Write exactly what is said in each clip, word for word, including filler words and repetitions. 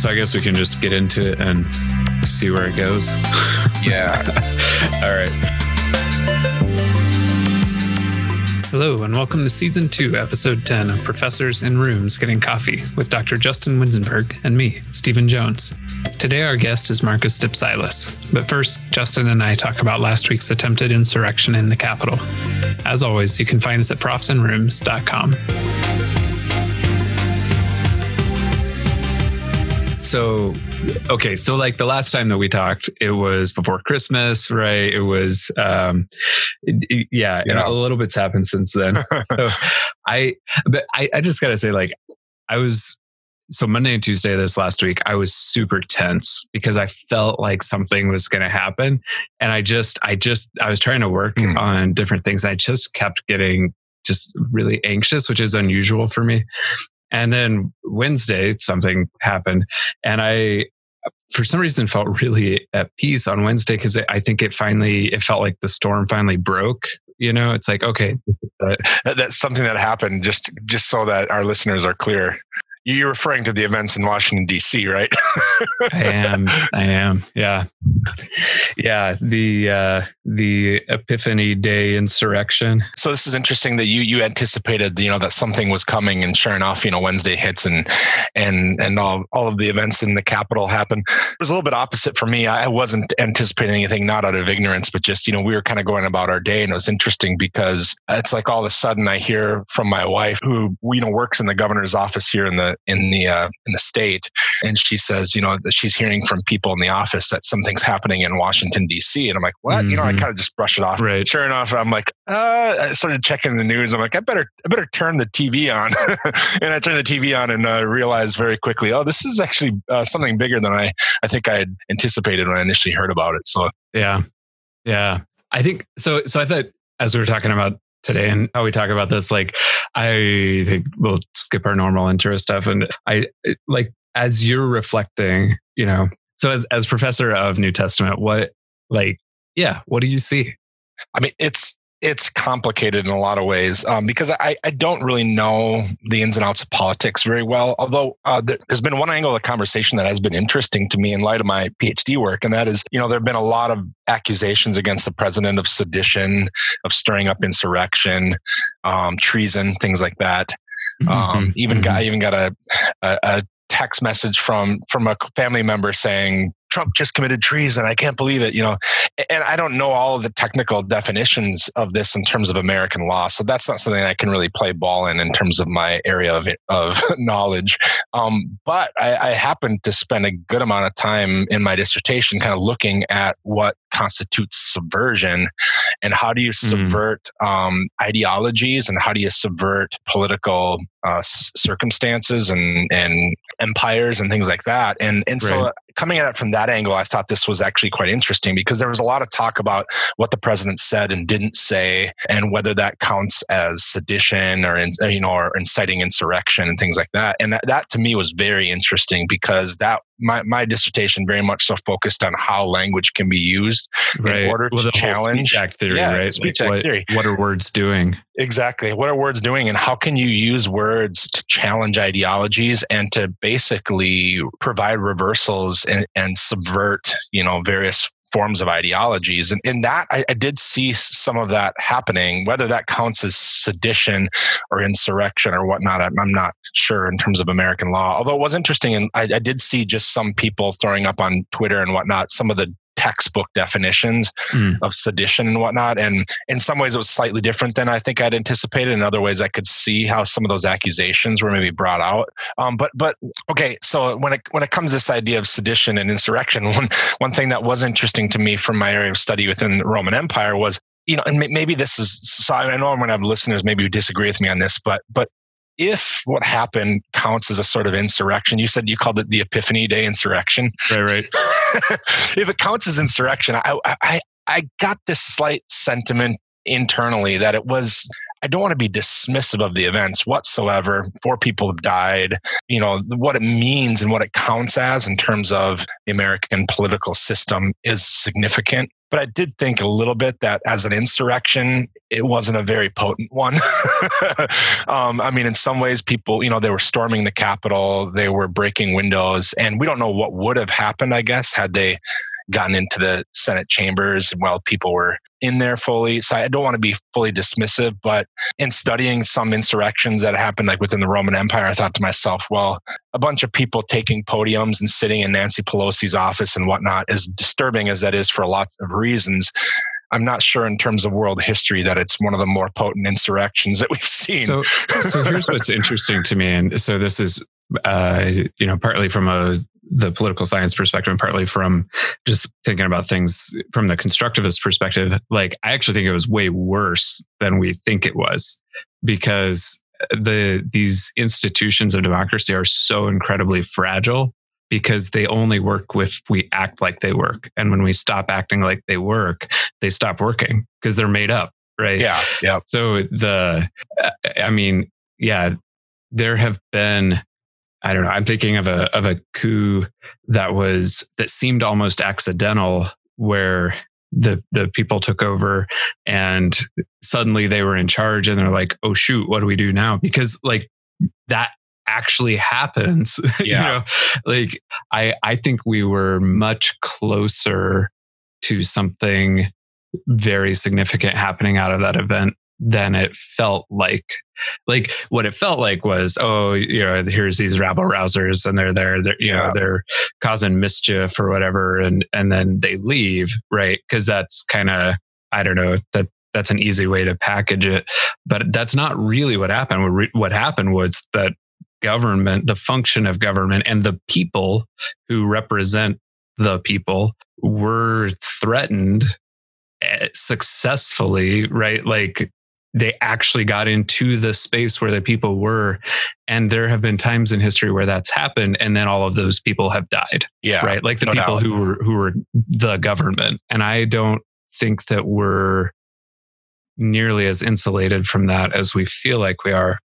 So I guess we can just get into it and see where it goes. Yeah. All right. Hello, and welcome to Season two, Episode ten of Professors in Rooms Getting Coffee with Doctor Justin Winzenberg and me, Stephen Jones. Today our guest is Marcus Dipsilas, but first, Justin and I talk about last week's attempted insurrection in the Capitol. As always, you can find us at profs in rooms dot com. So, okay, so like the last time that we talked, it was before Christmas, right? It was, um, it, yeah, yeah, and a little bit's happened since then. So I, but I, I just gotta say, like, I was, so Monday and Tuesday this last week, I was super tense because I felt like something was going to happen. And I just, I just, I was trying to work mm. on different things. I just kept getting just really anxious, which is unusual for me. And then Wednesday, something happened. And I, for some reason, felt really at peace on Wednesday because I think it finally, it felt like the storm finally broke. You know, it's like, okay. That's something that happened, just just so that our listeners are clear. You're referring to the events in Washington, D C, right? I am. I am. Yeah. Yeah. The uh, the Epiphany Day insurrection. So this is interesting that you you anticipated, you know, that something was coming, and sure enough, you know, Wednesday hits and and and all, all of the events in the Capitol happen. It was a little bit opposite for me. I wasn't anticipating anything, not out of ignorance, but just, you know, we were kind of going about our day, and it was interesting because it's like all of a sudden I hear from my wife, who, you know, works in the governor's office here in the in the uh, in the state, and she says, you know, that she's hearing from people in the office that something's happening in Washington, D C, and I'm like, what? Mm-hmm. You know, I kind of just brush it off. Right. Sure enough, I'm like, uh, I started checking the news. I'm like, I better I better turn the T V on, and I turned the T V on and uh, realized very quickly, oh, this is actually uh, something bigger than I I think I had anticipated when I initially heard about it. So yeah, yeah, I think so. So I thought, as we were talking about today and how we talk about this, like, I think we'll skip our normal intro stuff. And I, like, as you're reflecting, you know, so as, as professor of New Testament, what, like, yeah, what do you see? I mean, it's, it's complicated in a lot of ways um, because I, I don't really know the ins and outs of politics very well. Although uh, there, there's been one angle of the conversation that has been interesting to me in light of my PhD work. And that is, you know, there've been a lot of accusations against the president of sedition, of stirring up insurrection, um, treason, things like that. Mm-hmm. Um, even mm-hmm. got, I even got a, a, a text message from, from a family member saying, Trump just committed treason. I can't believe it, you know. And I don't know all of the technical definitions of this in terms of American law, so that's not something I can really play ball in in terms of my area of of knowledge. Um, but I, I happened to spend a good amount of time in my dissertation kind of looking at what constitutes subversion and how do you subvert mm. um, ideologies and how do you subvert political uh, s- circumstances and and empires and things like that. And and so right. coming at it from that That angle, I thought this was actually quite interesting because there was a lot of talk about what the president said and didn't say, and whether that counts as sedition or, in, you know, or inciting insurrection and things like that. And that, that to me was very interesting because that my, my dissertation very much so focused on how language can be used right. in order well, to the challenge whole speech act theory, yeah, right? Speech like act what, theory. What are words doing? Exactly. What are words doing, and how can you use words to challenge ideologies and to basically provide reversals and, and subvert, you know, various forms of ideologies. And in that, I, I did see some of that happening, whether that counts as sedition or insurrection or whatnot. I'm, I'm not sure in terms of American law, although it was interesting. And I, I did see just some people throwing up on Twitter and whatnot, some of the textbook definitions mm. of sedition and whatnot. And in some ways it was slightly different than I think I'd anticipated. In other ways, I could see how some of those accusations were maybe brought out. Um, but, but okay. So when it, when it comes to this idea of sedition and insurrection, one, one thing that was interesting to me from my area of study within the Roman Empire was, you know, and maybe this is, so I know I'm going to have listeners maybe who disagree with me on this, but, but if what happened counts as a sort of insurrection, you said you called it the Epiphany Day insurrection. Right, right. If it counts as insurrection, I, I I got this slight sentiment internally that it was, I don't want to be dismissive of the events whatsoever. Four people have died. You know, what it means and what it counts as in terms of the American political system is significant. But I did think a little bit that as an insurrection, it wasn't a very potent one. um, I mean, in some ways, people, you know, they were storming the Capitol, they were breaking windows, and we don't know what would have happened, I guess, had they gotten into the Senate chambers while people were in there fully. So I don't want to be fully dismissive, but in studying some insurrections that happened like within the Roman Empire, I thought to myself, well, a bunch of people taking podiums and sitting in Nancy Pelosi's office and whatnot, as disturbing as that is for lots of reasons, I'm not sure in terms of world history that it's one of the more potent insurrections that we've seen. So, so here's what's interesting to me. And so this is, uh, you know, partly from a the political science perspective and partly from just thinking about things from the constructivist perspective. Like, I actually think it was way worse than we think it was, because the these institutions of democracy are so incredibly fragile, because they only work if we act like they work. And when we stop acting like they work, they stop working because they're made up, right? Yeah, yeah. So the, I mean, yeah, there have been, I don't know. I'm thinking of a of a coup that was that seemed almost accidental, where the the people took over and suddenly they were in charge, and they're like, "Oh shoot, what do we do now?" Because like that actually happens. Yeah. You know, like I I think we were much closer to something very significant happening out of that event than it felt like. Like what it felt like was, oh, you know, here's these rabble rousers and they're there, they're, you yeah. know, they're causing mischief or whatever. And, and then they leave, right? Cause that's kind of, I don't know, that that's an easy way to package it, but that's not really what happened. What happened was that government, the function of government and the people who represent the people were threatened successfully, right? Like, they actually got into the space where the people were. And there have been times in history where that's happened. And then all of those people have died. Yeah. Right. Like the no people doubt. who were, who were the government. And I don't think that we're nearly as insulated from that as we feel like we are.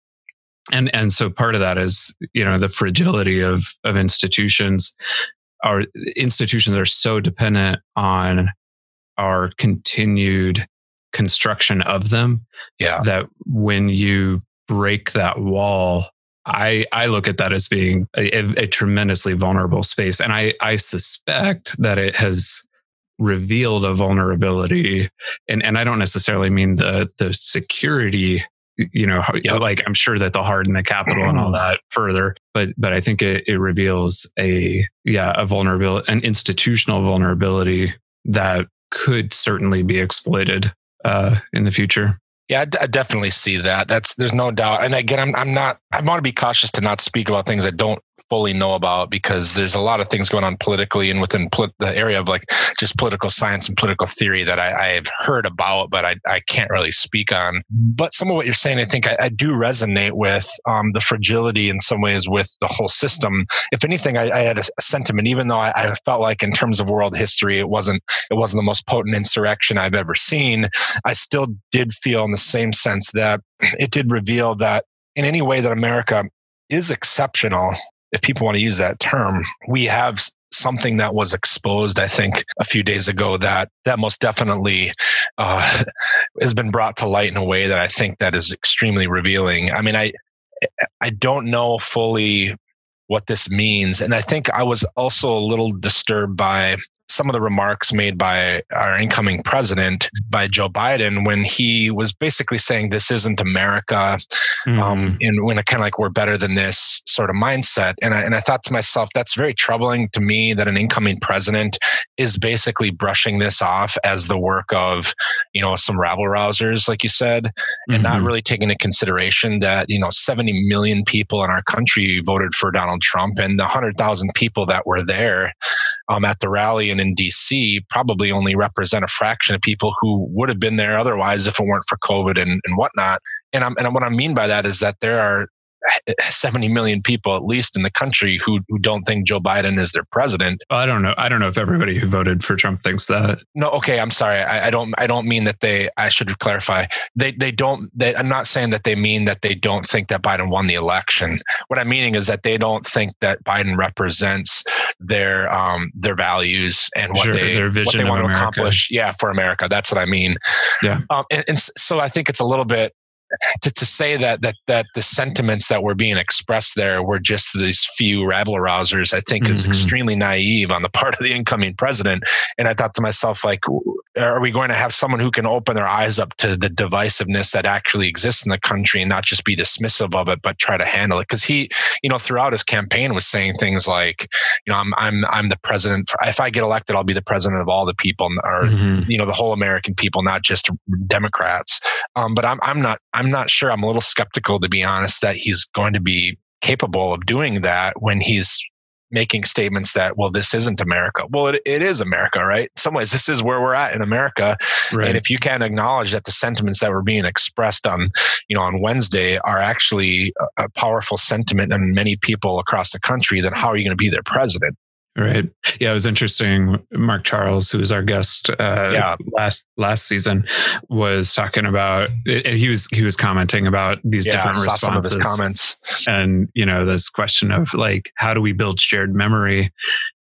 And, and so part of that is, you know, the fragility of, of institutions. Our institutions are so dependent on our continued construction of them, yeah. that when you break that wall, I I look at that as being a, a tremendously vulnerable space. And I, I suspect that it has revealed a vulnerability. And, and I don't necessarily mean the the security, you know, yep. like I'm sure that they'll harden the Capitol mm-hmm. and all that further, but but I think it, it reveals a yeah, a vulnerability, an institutional vulnerability that could certainly be exploited Uh, in the future. Yeah, I, d- I definitely see that. That's there's no doubt. And again, I'm I'm not. I want to be cautious to not speak about things I don't fully know about, because there's a lot of things going on politically and within pl- the area of like just political science and political theory that I, I've heard about, but I, I can't really speak on. But some of what you're saying, I think I, I do resonate with um, the fragility in some ways with the whole system. If anything, I, I had a sentiment, even though I, I felt like in terms of world history, it wasn't it wasn't the most potent insurrection I've ever seen. I still did feel in the same sense that it did reveal that in any way that America is exceptional, if people want to use that term, we have something that was exposed, I think, a few days ago that that most definitely uh, has been brought to light in a way that I think that is extremely revealing. I mean, I I don't know fully what this means. And I think I was also a little disturbed by some of the remarks made by our incoming president, by Joe Biden, when he was basically saying, this isn't America, mm. um, and when I kind of like, we're better than this sort of mindset. And I, and I thought to myself, that's very troubling to me that an incoming president is basically brushing this off as the work of, you know, some rabble rousers, like you said, and mm-hmm. not really taking into consideration that, you know, seventy million people in our country voted for Donald Trump, and the one hundred thousand people that were there um, at the rally in D C probably only represent a fraction of people who would have been there otherwise if it weren't for COVID and, and whatnot. And, I'm, and what I mean by that is that there are seventy million people, at least in the country, who who don't think Joe Biden is their president. I don't know. I don't know if everybody who voted for Trump thinks that. No. Okay. I'm sorry. I, I don't, I don't mean that they, I should clarify. They, they don't, they, I'm not saying that they mean that they don't think that Biden won the election. What I'm meaning is that they don't think that Biden represents their, um, their values and what sure, they, their vision what they want to America. accomplish. Yeah. For America. That's what I mean. Yeah. Um, and, and so I think it's a little bit, To, to say that that that the sentiments that were being expressed there were just these few rabble rousers, I think, mm-hmm. is extremely naive on the part of the incoming president. And I thought to myself, like, are we going to have someone who can open their eyes up to the divisiveness that actually exists in the country and not just be dismissive of it, but try to handle it? Because he, you know, throughout his campaign was saying things like, you know, I'm I'm I'm the president. For, if I get elected, I'll be the president of all the people, or mm-hmm. you know, the whole American people, not just Democrats. Um, but I'm I'm not I'm not sure. I'm a little skeptical, to be honest, that he's going to be capable of doing that when he's making statements that, well, this isn't America. Well, it, it is America, right? In some ways, this is where we're at in America. Right. And if you can't acknowledge that the sentiments that were being expressed on, you know, on Wednesday are actually a, a powerful sentiment in many people across the country, then how are you going to be their president? Right. Yeah, it was interesting. Mark Charles, who was our guest uh, yeah. last last season, was talking about. He was he was commenting about these yeah, different responses, some of his comments, and you know, this question of like, how do we build shared memory?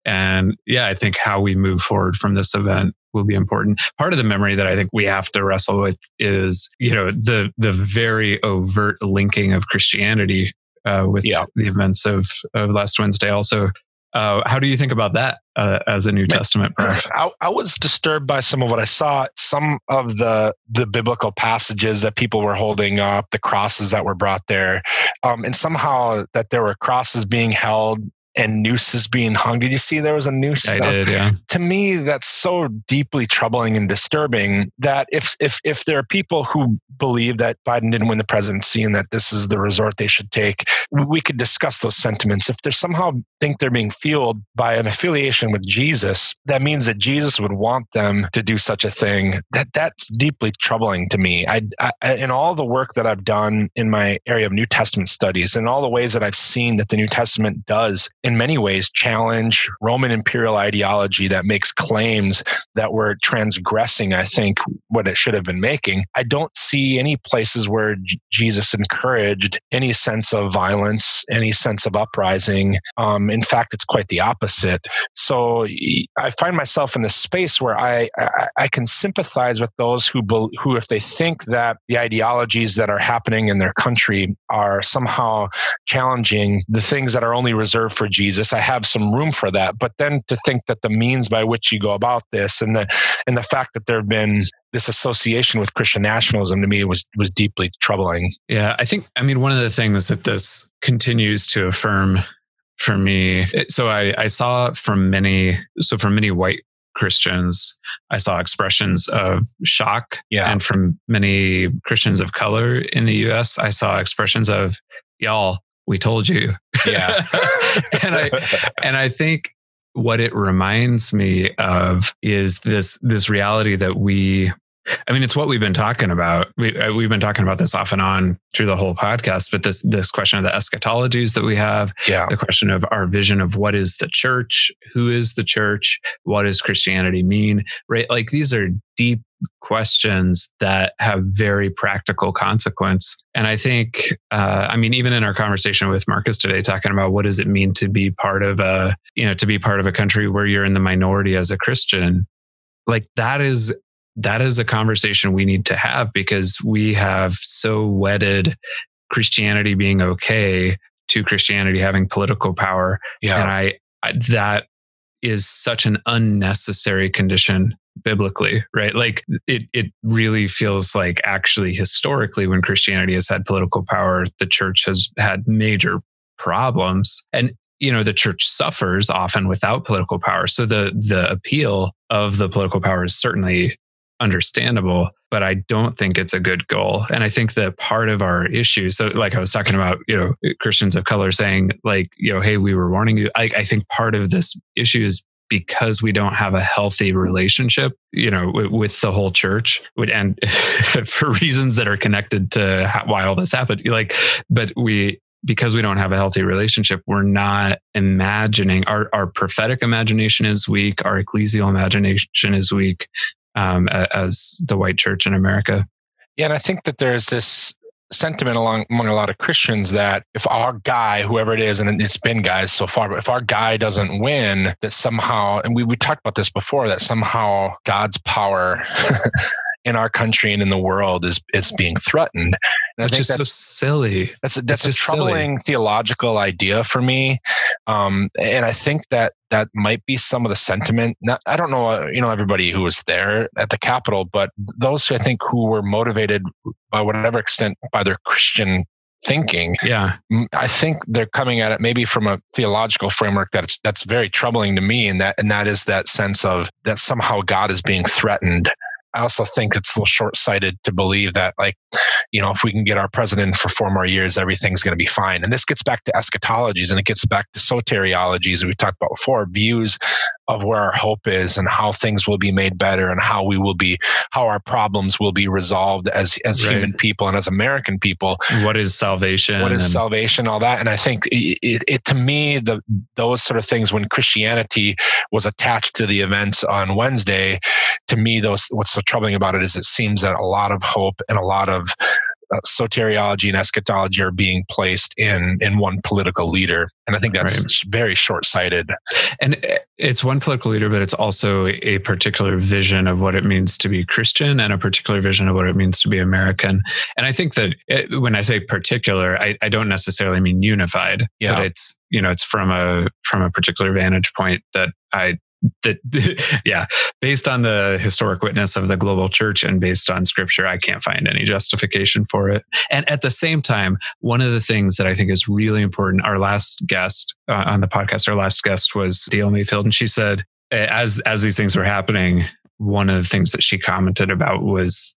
And yeah, I think how we move forward from this event will be important. Part of the memory that I think we have to wrestle with is, you know, the the very overt linking of Christianity uh, with yeah. the events of of last Wednesday. Also. Uh, how do you think about that uh, as a New Testament prof? I, I was disturbed by some of what I saw. Some of the the biblical passages that people were holding up, the crosses that were brought there, um, and somehow that there were crosses being held and nooses being hung. Did you see there was a noose? I did, yeah. To me, that's so deeply troubling and disturbing that if if if there are people who believe that Biden didn't win the presidency and that this is the resort they should take, we could discuss those sentiments. If they somehow think they're being fueled by an affiliation with Jesus, that means that Jesus would want them to do such a thing. That that's deeply troubling to me. I, I in all the work that I've done in my area of New Testament studies and all the ways that I've seen that the New Testament does in many ways challenge Roman imperial ideology that makes claims that were transgressing, I think, what it should have been making. I don't see any places where J- Jesus encouraged any sense of violence, any sense of uprising. Um, in fact, it's quite the opposite. So I find myself in this space where I I, I can sympathize with those who be, who, if they think that the ideologies that are happening in their country are somehow challenging the things that are only reserved for Jesus, I have some room for that. But then to think that the means by which you go about this, and the and the fact that there have been this association with Christian nationalism, to me was was deeply troubling. Yeah, I think I mean one of the things that this continues to affirm for me. So I, I saw from many so from many white Christians, I saw expressions of shock, yeah. and from many Christians of color in the U S, I saw expressions of y'all. We told you. Yeah. and I and I think what it reminds me of is this this reality that we, I mean, it's what we've been talking about. We we've been talking about this off and on through the whole podcast, but this this question of the eschatologies that we have, yeah. the question of our vision of what is the church, who is the church, what does Christianity mean, right? Like these are deep questions that have very practical consequence. And I think, uh, I mean, even in our conversation with Marcus today, talking about what does it mean to be part of a, you know, to be part of a country where you're in the minority as a Christian, like that is, that is a conversation we need to have because we have so wedded Christianity being okay to Christianity having political power. Yeah. And I, I, that is such an unnecessary condition biblically, right? Like it it really feels like actually historically when Christianity has had political power, the church has had major problems. And, you know, the church suffers often without political power. So the the appeal of the political power is certainly understandable, but I don't think it's a good goal. And I think that part of our issue, so like I was talking about, you know, Christians of color saying like, you know, hey, we were warning you. I, I think part of this issue is because we don't have a healthy relationship, you know, w- with the whole church, and for reasons that are connected to how, why all this happened. Like, but we because we don't have a healthy relationship, we're not imagining. Our our prophetic imagination is weak. Our ecclesial imagination is weak um, as the white church in America. Yeah, and I think that there's this sentiment along among a lot of Christians that if our guy, whoever it is, and it's been guys so far, but if our guy doesn't win, that somehow, and we we talked about this before, that somehow God's power in our country and in the world is it's being threatened. And I think that's so silly. That's a, that's a troubling theological idea for me, um, and I think that that might be some of the sentiment. Not, I don't know, you know, everybody who was there at the Capitol, but those who I think who were motivated by whatever extent by their Christian thinking. Yeah, I think they're coming at it maybe from a theological framework that's that's very troubling to me, and that and that is that sense of that somehow God is being threatened. I also think it's a little short-sighted to believe that, like, you know, if we can get our president for four more years, everything's going to be fine. And this gets back to eschatologies, and it gets back to soteriologies that we've talked about before, views of where our hope is and how things will be made better and how we will be, how our problems will be resolved as as right. human people and as American people. What is salvation? What is salvation? All that. And I think it, it, it to me, the those sort of things, when Christianity was attached to the events on Wednesday, to me, those what's so troubling about it is it seems that a lot of hope and a lot of uh, soteriology and eschatology are being placed in in one political leader. And I think that's right. very short-sighted. And it's one political leader, but it's also a particular vision of what it means to be Christian and a particular vision of what it means to be American. And I think that it, when I say particular, I, I don't necessarily mean unified, yeah. but it's, you know, it's from a, from a particular vantage point that I, That yeah, based on the historic witness of the global church and based on scripture, I can't find any justification for it. And at the same time, one of the things that I think is really important, our last guest uh, on the podcast, our last guest was D L Mayfield, and she said, as as these things were happening, one of the things that she commented about was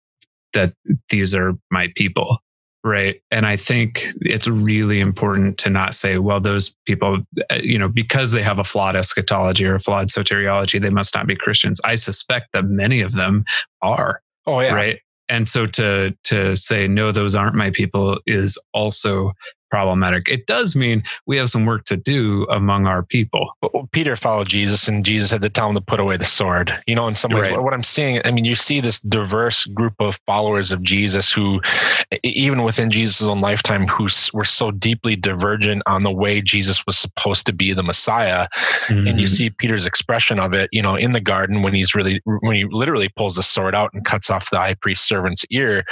that these are my people. Right. And I think it's really important to not say, well, those people, you know, because they have a flawed eschatology or a flawed soteriology, they must not be Christians. I suspect that many of them are. Oh, yeah. Right. And so to to say, no, those aren't my people is also problematic. It does mean we have some work to do among our people. But Peter followed Jesus, and Jesus had to tell him to put away the sword. You know, in some ways, right. what I'm seeing, I mean, you see this diverse group of followers of Jesus who, even within Jesus' own lifetime, who were so deeply divergent on the way Jesus was supposed to be the Messiah. Mm-hmm. And you see Peter's expression of it, you know, in the garden when he's really, when he literally pulls the sword out and cuts off the high priest's servant's ear.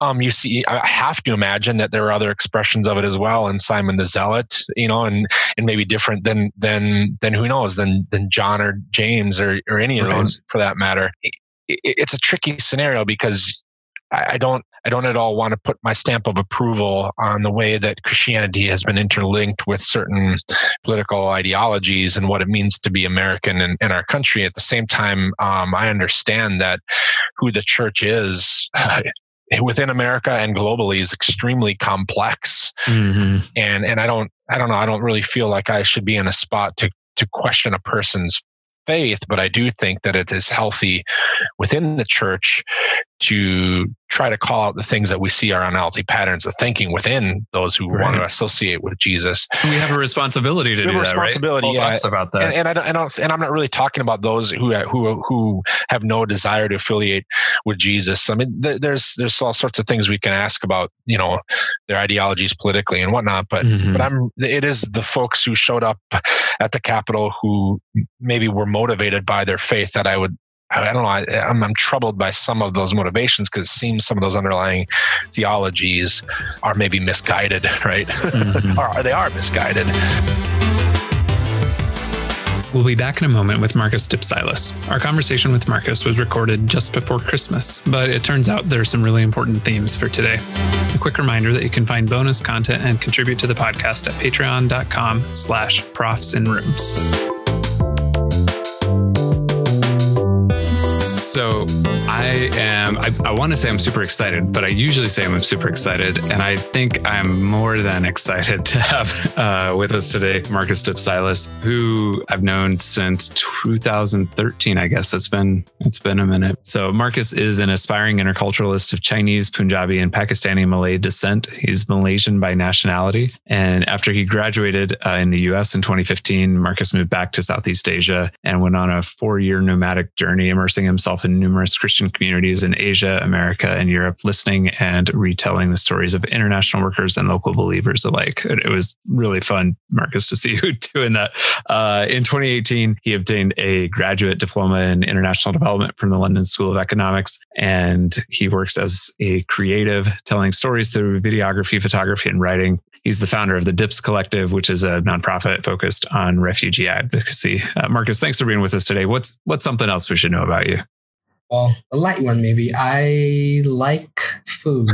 Um, you see, I have to imagine that there are other expressions of it as well, and Simon the Zealot, you know, and and maybe different than than than who knows than than John or James or or any of right. those for that matter. It, it, it's a tricky scenario because I, I don't I don't at all want to put my stamp of approval on the way that Christianity has been interlinked with certain political ideologies and what it means to be American in, in our country. At the same time, um, I understand that who the church is. Within America and globally is extremely complex. Mm-hmm. And, and I don't, I don't know, I don't really feel like I should be in a spot to, to question a person's faith, but I do think that it is healthy within the church to try to call out the things that we see are unhealthy patterns of thinking within those who right. want to associate with Jesus. We have a responsibility to we do that, responsibility, right? Yeah. About that. And, and I don't, I don't, and I'm not really talking about those who who who have no desire to affiliate with Jesus. I mean, th- there's there's all sorts of things we can ask about, you know, their ideologies politically and whatnot. But mm-hmm. but I'm it is the folks who showed up at the Capitol who maybe were motivated by their faith that I would. I don't know. I, I'm, I'm troubled by some of those motivations because it seems some of those underlying theologies are maybe misguided, right? Mm-hmm. or they are misguided. We'll be back in a moment with Marcus Dipsilas. Our conversation with Marcus was recorded just before Christmas, but it turns out there are some really important themes for today. A quick reminder that you can find bonus content and contribute to the podcast at patreon.com slash profsinrooms. So I am, I, I want to say I'm super excited, but I usually say I'm super excited. And I think I'm more than excited to have uh, with us today, Marcus Dipsilas, who I've known since two thousand thirteen, I guess it's been, it's been a minute. So Marcus is an aspiring interculturalist of Chinese, Punjabi, and Pakistani Malay descent. He's Malaysian by nationality. And after he graduated uh, in the U S in twenty fifteen, Marcus moved back to Southeast Asia and went on a four-year nomadic journey, immersing himself in numerous Christian communities in Asia, America, and Europe, listening and retelling the stories of international workers and local believers alike. It was really fun, Marcus, to see you doing that. Uh, in twenty eighteen, he obtained a graduate diploma in international development from the London School of Economics, and he works as a creative, telling stories through videography, photography, and writing. He's the founder of the Dips Collective, which is a nonprofit focused on refugee advocacy. Uh, Marcus, thanks for being with us today. What's what's something else we should know about you? Well, a light one, maybe. I like food,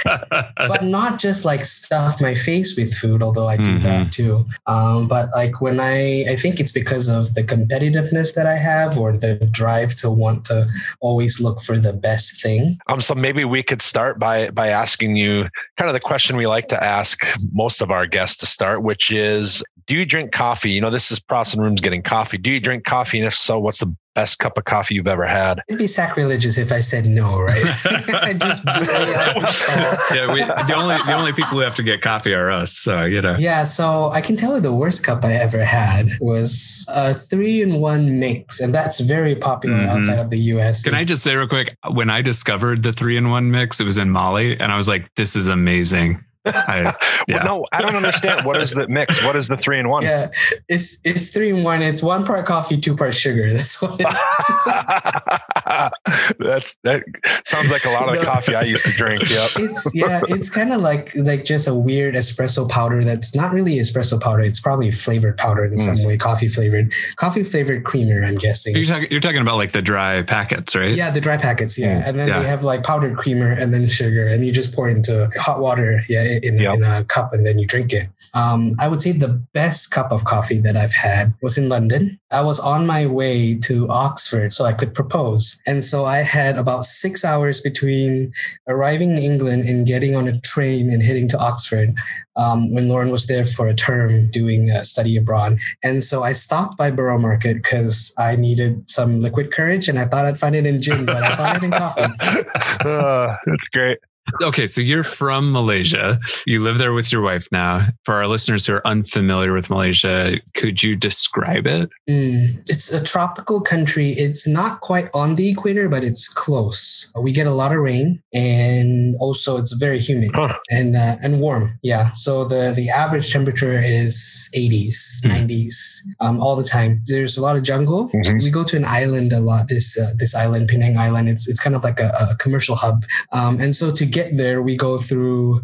but not just like stuff my face with food, although I do mm-hmm. that too. Um, but like when I, I think it's because of the competitiveness that I have or the drive to want to always look for the best thing. Um, so maybe we could start by, by asking you kind of the question we like to ask most of our guests to start, which is, do you drink coffee? You know, this is Profs in Rooms Getting Coffee. Do you drink coffee? And if so, what's the best cup of coffee you've ever had? It'd be sacrilegious if I said no, right? I just really like this call. Yeah, we, the only the only people who have to get coffee are us, so you know. Yeah, so I can tell you the worst cup I ever had was a three-in-one mix, and that's very popular mm-hmm. outside of the U S. Can I just say real quick, when I discovered the three-in-one mix, it was in Mali, and I was like, "This is amazing." I, yeah. well, no, I don't understand. What is the mix? What is the three in one? Yeah, it's it's three in one. It's one part coffee, two part sugar. That's what it is. That's that sounds like a lot of no. coffee I used to drink. Yep. It's yeah, it's kind of like like just a weird espresso powder that's not really espresso powder. It's probably flavored powder in mm. some way, coffee flavored, coffee flavored creamer. I'm guessing. You're talking you're talking about like the dry packets, right? Yeah, the dry packets. Yeah, mm. and then yeah. they have like powdered creamer and then sugar, and you just pour it into hot water. Yeah. In, yep. in a cup and then you drink it. Um, I would say the best cup of coffee that I've had was in London. I was on my way to Oxford so I could propose. And so I had about six hours between arriving in England and getting on a train and heading to Oxford um, when Lauren was there for a term doing a study abroad. And so I stopped by Borough Market because I needed some liquid courage and I thought I'd find it in gin, but I found it in coffee. Oh, that's great. Okay, so you're from Malaysia. You live there with your wife now. For our listeners who are unfamiliar with Malaysia, could you describe it? Mm, it's a tropical country. It's not quite on the equator, but it's close. We get a lot of rain, and also it's very humid huh. and uh, and warm. Yeah, so the, the average temperature is eighties, mm. nineties, um, all the time. There's a lot of jungle. Mm-hmm. We go to an island a lot. This uh, this island, Penang Island. It's it's kind of like a, a commercial hub, um, and so to get Get there, we go through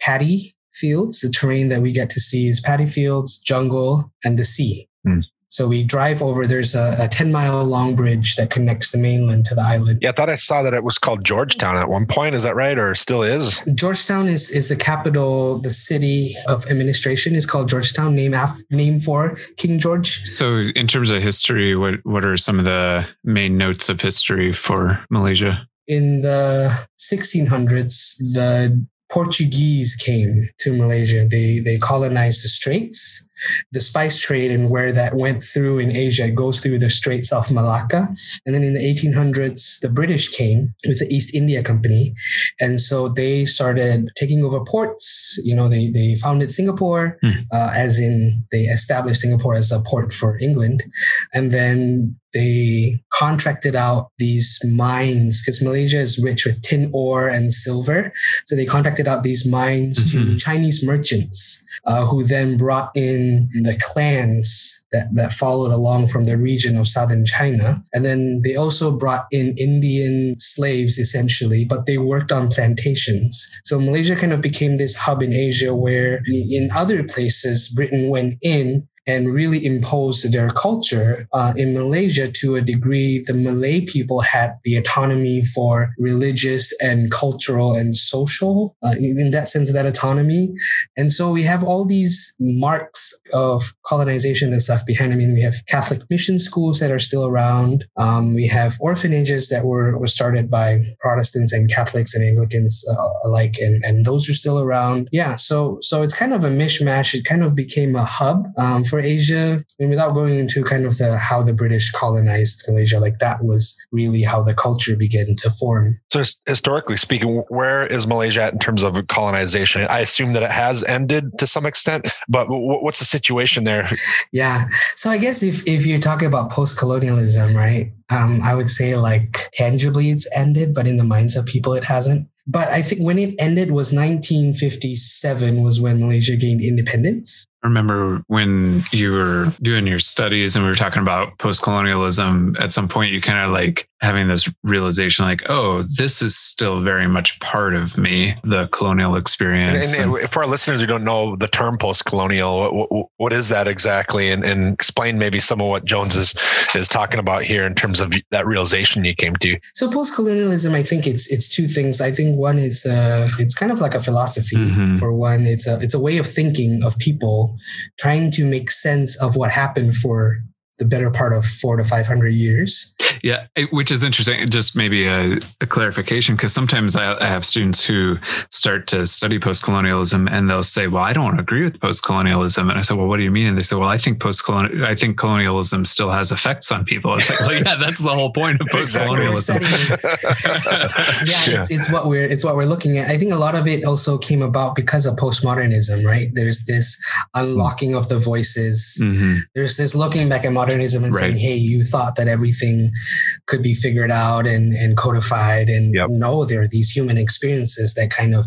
paddy fields. The terrain that we get to see is paddy fields, jungle, and the sea. Mm. So we drive over. There's a, a ten mile long bridge that connects the mainland to the island. Yeah, I thought I saw that it was called Georgetown at one point. Is that right, or still is? Georgetown is is the capital. The city of administration is called Georgetown, named af- named for King George. So, in terms of history, what what are some of the main notes of history for Malaysia? In the sixteen hundreds, the Portuguese came to Malaysia. They they colonized the Straits, the spice trade, and where that went through in Asia, it goes through the Straits of Malacca. And then in the eighteen hundreds, the British came with the East India Company. And so they started taking over ports. You know, they, they founded Singapore, mm. uh, as in they established Singapore as a port for England. And then they contracted out these mines because Malaysia is rich with tin ore and silver. So they contracted out these mines mm-hmm. to Chinese merchants uh, who then brought in the clans that, that followed along from the region of southern China. And then they also brought in Indian slaves, essentially, but they worked on plantations. So Malaysia kind of became this hub in Asia where in other places, Britain went in and really imposed their culture. Uh, in Malaysia, to a degree, the Malay people had the autonomy for religious and cultural and social, uh, in that sense, that autonomy. And so we have all these marks of colonization that's left behind. I mean, we have Catholic mission schools that are still around. Um, we have orphanages that were, were started by Protestants and Catholics and Anglicans uh, alike, and, and those are still around. Yeah, so so it's kind of a mishmash. It kind of became a hub um, for Asia. I mean, without going into kind of the how the British colonized Malaysia, like that was really how the culture began to form. So historically speaking, where is Malaysia at in terms of colonization? I assume that it has ended to some extent, but what's the situation there? Yeah. So I guess if, if you're talking about post-colonialism, right, um, I would say like tangibly it's ended, but in the minds of people, it hasn't. But I think when it ended was nineteen fifty-seven was when Malaysia gained independence. I remember when you were doing your studies and we were talking about post-colonialism, at some point you kind of like having this realization like, oh, this is still very much part of me, the colonial experience. And, and, and for our listeners who don't know the term post-colonial, what, what is that exactly? And, and explain maybe some of what Jones is, is talking about here in terms of that realization you came to. So post-colonialism, I think it's it's two things. I think one is uh, it's kind of like a philosophy. Mm-hmm. For one, it's a, it's a way of thinking of people trying to make sense of what happened for the better part of four to five hundred years. Yeah, which is interesting. Just maybe a, a clarification, because sometimes I, I have students who start to study post-colonialism and they'll say, well, I don't agree with post-colonialism. And I said, well, what do you mean? And they say, well, I think post-colonial, I think colonialism still has effects on people. It's like, well, yeah, that's the whole point of post-colonialism. yeah, it's, it's what we're, it's what we're looking at. I think a lot of it also came about because of postmodernism, right? There's this unlocking of the voices. Mm-hmm. There's this looking back at modern modernism and right. saying, hey, you thought that everything could be figured out and, and codified. And yep. no, there are these human experiences that kind of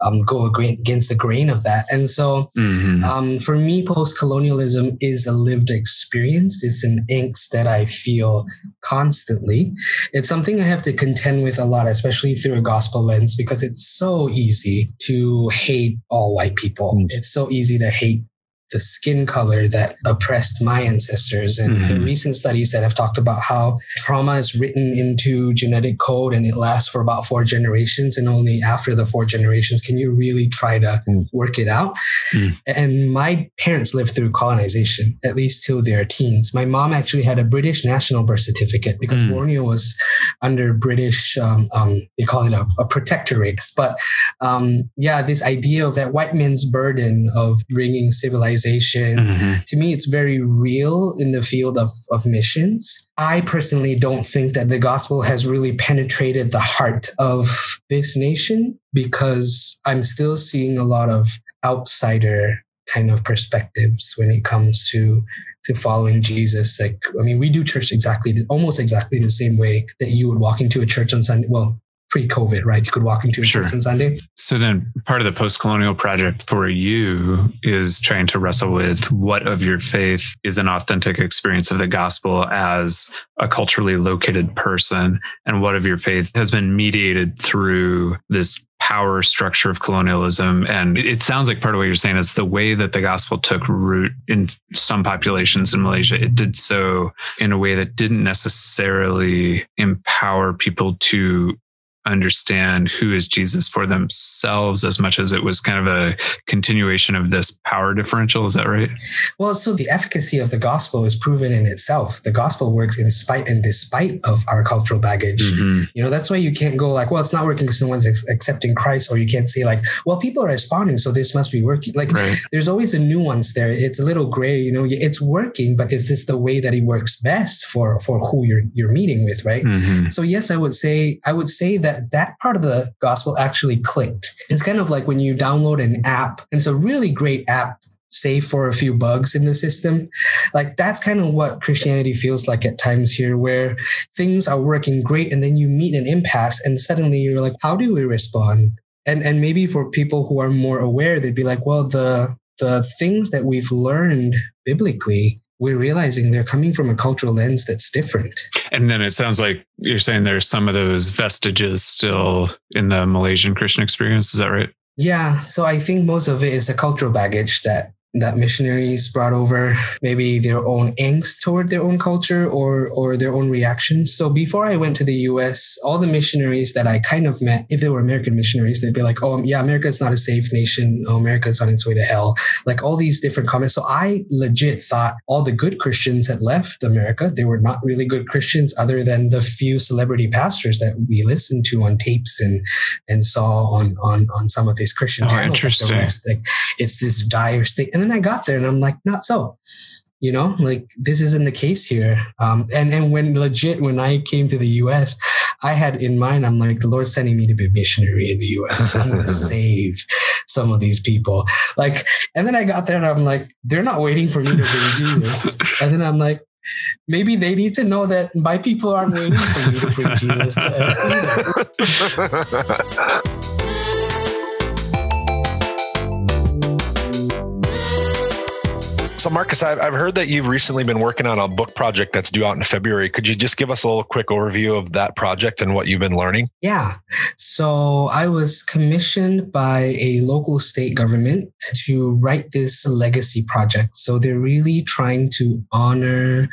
um, go against the grain of that. And so mm-hmm. um, for me, post-colonialism is a lived experience. It's an angst that I feel constantly. It's something I have to contend with a lot, especially through a gospel lens, because it's so easy to hate all white people. Mm-hmm. It's so easy to hate the skin color that oppressed my ancestors. And mm-hmm. recent studies that have talked about how trauma is written into genetic code and it lasts for about four generations. And only after the four generations can you really try to mm. work it out. Mm. And my parents lived through colonization, at least till their teens. My mom actually had a British national birth certificate because mm. Borneo was under British, um, um, they call it a, a protectorate. But um, yeah, this idea of that white man's burden of bringing civilization. Mm-hmm. To me, it's very real in the field of, of missions. I personally don't think that the gospel has really penetrated the heart of this nation because I'm still seeing a lot of outsider kind of perspectives when it comes to to following Jesus. Like, I mean, we do church exactly, almost exactly the same way that you would walk into a church on Sunday. Well, pre-COVID, right? You could walk into a church sure. on Sunday. So then part of the post-colonial project for you is trying to wrestle with what of your faith is an authentic experience of the gospel as a culturally located person, and what of your faith has been mediated through this power structure of colonialism. And it sounds like part of what you're saying is the way that the gospel took root in some populations in Malaysia, it did so in a way that didn't necessarily empower people to understand who is Jesus for themselves as much as it was kind of a continuation of this power differential. Is that right? Well, so the efficacy of the gospel is proven in itself. The gospel works in spite and despite of our cultural baggage. Mm-hmm. You know, that's why you can't go like, well, it's not working because no one's ex- accepting Christ, or you can't say like, well, people are responding, so this must be working. Like right. there's always a nuance there. It's a little gray, you know, it's working, but is this the way that it works best for, for who you're, you're meeting with? Right. Mm-hmm. So yes, I would say, I would say that that part of the gospel actually clicked. It's kind of like when you download an app, and it's a really great app, save for a few bugs in the system. Like that's kind of what Christianity feels like at times here, where things are working great and then you meet an impasse and suddenly you're like, how do we respond? And and maybe for people who are more aware, they'd be like, well, the the things that we've learned biblically, we're realizing they're coming from a cultural lens that's different. And then it sounds like you're saying there's some of those vestiges still in the Malaysian Christian experience. Is that right? Yeah. So I think most of it is the cultural baggage that that missionaries brought over maybe their own angst toward their own culture or or their own reactions. So before I went to the U S, all the missionaries that I kind of met, if they were American missionaries, they'd be like, oh, yeah, America's not a safe nation. Oh, America's on its way to hell. Like all these different comments. So I legit thought all the good Christians had left America. They were not really good Christians other than the few celebrity pastors that we listened to on tapes and and saw on on, on some of these Christian oh, channels. Interesting. Like the rest. Like, it's this dire state. And then I got there and I'm like, not so, you know, like this isn't the case here. Um, and, and when legit, when I came to the U S, I had in mind, I'm like, the Lord's sending me to be a missionary in the U S. I'm going to save some of these people. Like, and then I got there and I'm like, they're not waiting for me to bring Jesus. And then I'm like, maybe they need to know that my people aren't waiting for me to bring Jesus to us either. So, Marcus, I've heard that you've recently been working on a book project that's due out in February. Could you just give us a little quick overview of that project and what you've been learning? Yeah. So I was commissioned by a local state government to write this legacy project. So they're really trying to honor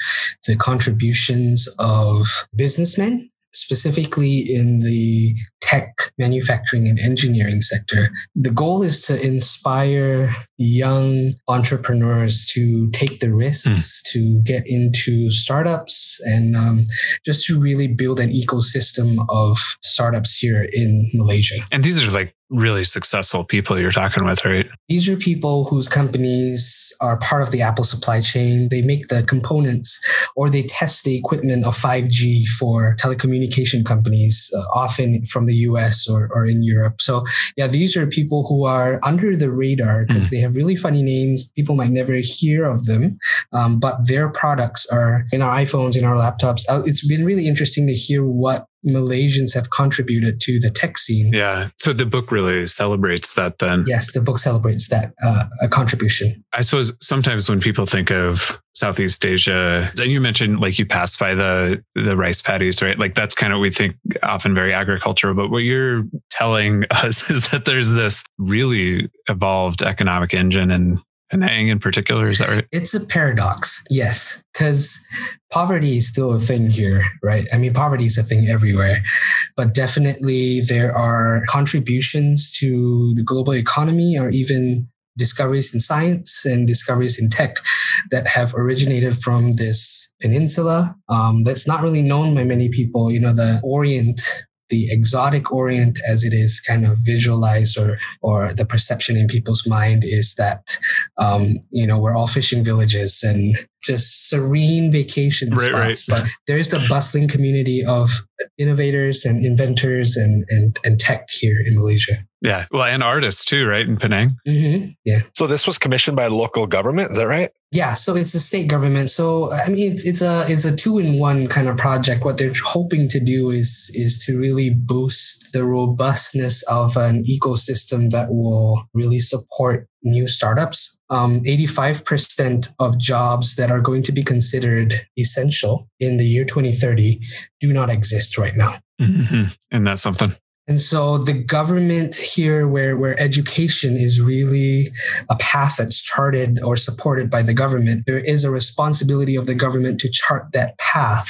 the contributions of businessmen, specifically in the tech, manufacturing, and engineering sector. The goal is to inspire young entrepreneurs to take the risks, mm. to get into startups, and um, just to really build an ecosystem of startups here in Malaysia. And these are like really successful people you're talking with, right? These are people whose companies are part of the Apple supply chain. They make the components or they test the equipment of five G for telecommunication companies, uh, often from the U S or, or in Europe. So yeah, these are people who are under the radar because mm. they have really funny names. People might never hear of them, um, but their products are in our iPhones, in our laptops. It's been really interesting to hear what Malaysians have contributed to the tech scene. Yeah. So the book really celebrates that then. Yes, the book celebrates that uh, a contribution. I suppose sometimes when people think of Southeast Asia, then you mentioned like you passed by the, the rice paddies, right? Like that's kind of, we think often very agricultural, but what you're telling us is that there's this really evolved economic engine and Penang in particular, is that right? It's a paradox, yes, because poverty is still a thing here, right? I mean, poverty is a thing everywhere, but definitely there are contributions to the global economy or even discoveries in science and discoveries in tech that have originated from this peninsula um, that's not really known by many people. You know, the Orient, the exotic Orient as it is kind of visualized or or the perception in people's mind is that, um, you know, we're all fishing villages and just serene vacation right, spots. Right. But there is a bustling community of innovators and inventors and, and, and tech here in Malaysia. Yeah. Well, and artists too, right? In Penang. Mm-hmm. Yeah. So this was commissioned by the local government. Is that right? Yeah. So it's a state government. So, I mean, it's, it's a, it's a two in one kind of project. What they're hoping to do is, is to really boost the robustness of an ecosystem that will really support new startups. Um, eighty-five percent of jobs that are going to be considered essential in the year twenty thirty do not exist right now. Mm-hmm. And that's something. And so the government here where, where education is really a path that's charted or supported by the government, there is a responsibility of the government to chart that path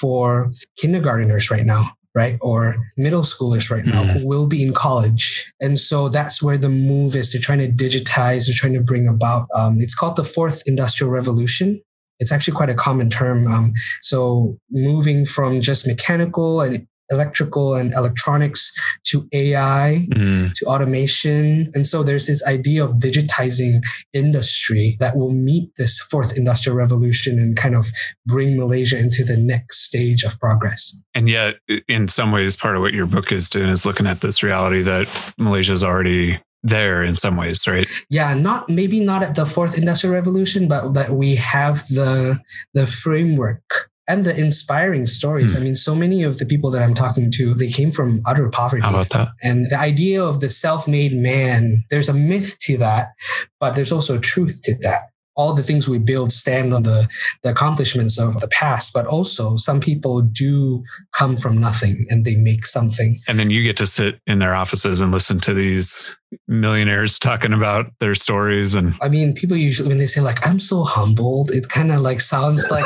for kindergarteners right now, right? Or middle schoolers right now mm. who will be in college. And so that's where the move is. They're trying to digitize. They're trying to bring about, um, it's called the Fourth Industrial Revolution. It's actually quite a common term. Um, so moving from just mechanical and electrical and electronics to A I, mm-hmm. to automation. And so there's this idea of digitizing industry that will meet this fourth industrial revolution and kind of bring Malaysia into the next stage of progress. And yet, in some ways, part of what your book is doing is looking at this reality that Malaysia is already there in some ways, right? Yeah, not maybe not at the fourth industrial revolution, but that we have the, the framework and the inspiring stories. Mm. I mean, so many of the people that I'm talking to, they came from utter poverty. How about that? And the idea of the self-made man, there's a myth to that, but there's also truth to that. All the things we build stand on the, the accomplishments of the past, but also some people do come from nothing and they make something. And then you get to sit in their offices and listen to these millionaires talking about their stories. And I mean, people usually, when they say like, I'm so humbled, it kind of like sounds like,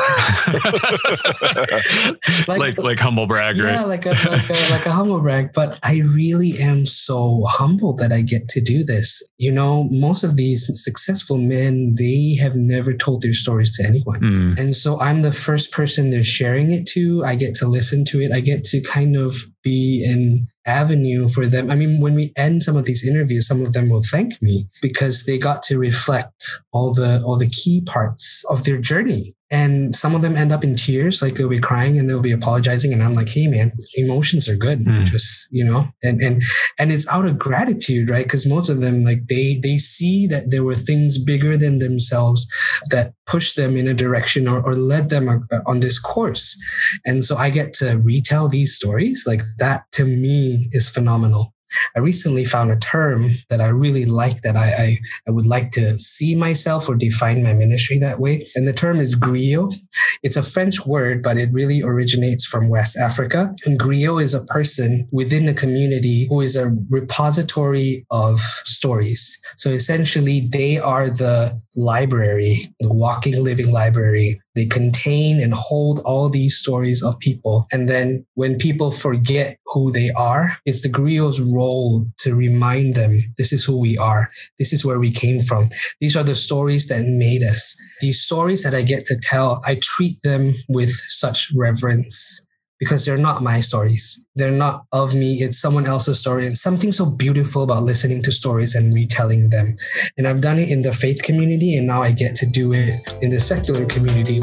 like, like, like humble brag, yeah, right? like, a, like, a, like a humble brag, but I really am so humbled that I get to do this. You know, most of these successful men, they have never told their stories to anyone. Mm. And so I'm the first person they're sharing it to. I get to listen to it. I get to kind of be an avenue for them. I mean, when we end some of these interviews, some of them will thank me because they got to reflect all the all the key parts of their journey. And some of them end up in tears, like they'll be crying and they'll be apologizing. And I'm like, hey man, emotions are good. Mm. Just, you know, and, and, and it's out of gratitude, right? Cause most of them, like they, they see that there were things bigger than themselves that pushed them in a direction or, or led them on this course. And so I get to retell these stories. Like that to me is phenomenal. I recently found a term that I really like that I, I, I would like to see myself or define my ministry that way. And the term is griot. It's a French word, but it really originates from West Africa. And griot is a person within a community who is a repository of stories. So essentially, they are the library, the walking, living library. They contain and hold all these stories of people. And then when people forget who they are, it's the griot's role to remind them, this is who we are. This is where we came from. These are the stories that made us. These stories that I get to tell, I treat them with such reverence because they're not my stories. They're not of me. It's someone else's story. And something so beautiful about listening to stories and retelling them. And I've done it in the faith community, and now I get to do it in the secular community.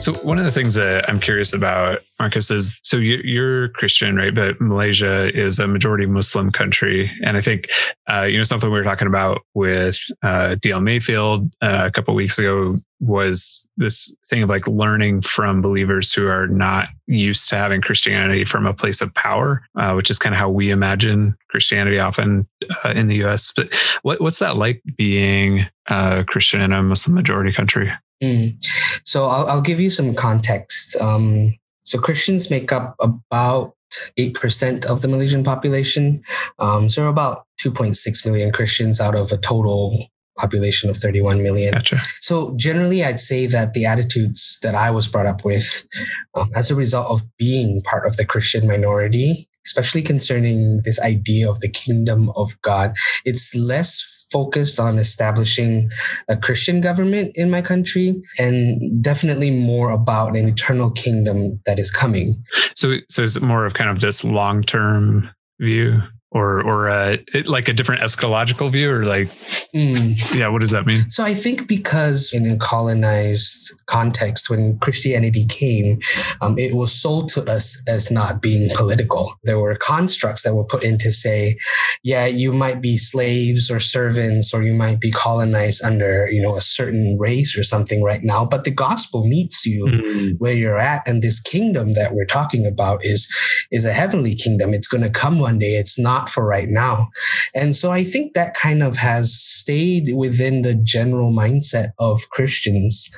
So one of the things that I'm curious about, Marcus, is so you're Christian, right? But Malaysia is a majority Muslim country. And I think, uh, you know, something we were talking about with uh, D L Mayfield uh, a couple of weeks ago was this thing of like learning from believers who are not used to having Christianity from a place of power, uh, which is kind of how we imagine Christianity often uh, in the U S. But what, what's that like being a Christian in a Muslim majority country? Mm. So I'll, I'll give you some context. Um, so Christians make up about eight percent of the Malaysian population. Um, so about two point six million Christians out of a total population of thirty-one million. Gotcha. So generally, I'd say that the attitudes that I was brought up with um, as a result of being part of the Christian minority, especially concerning this idea of the kingdom of God, it's less focused on establishing a Christian government in my country, and definitely more about an eternal kingdom that is coming. So, so is it more of kind of this long-term view, or or a, like a different eschatological view, or like, mm. yeah, what does that mean? So I think because in a colonized context, when Christianity came, um, it was sold to us as not being political. There were constructs that were put in to say, yeah, you might be slaves or servants, or you might be colonized under, you know, a certain race or something right now, but the gospel meets you mm-hmm. where you're at. And this kingdom that we're talking about is, is a heavenly kingdom. It's going to come one day. It's not for right now. And so I think that kind of has stayed within the general mindset of Christians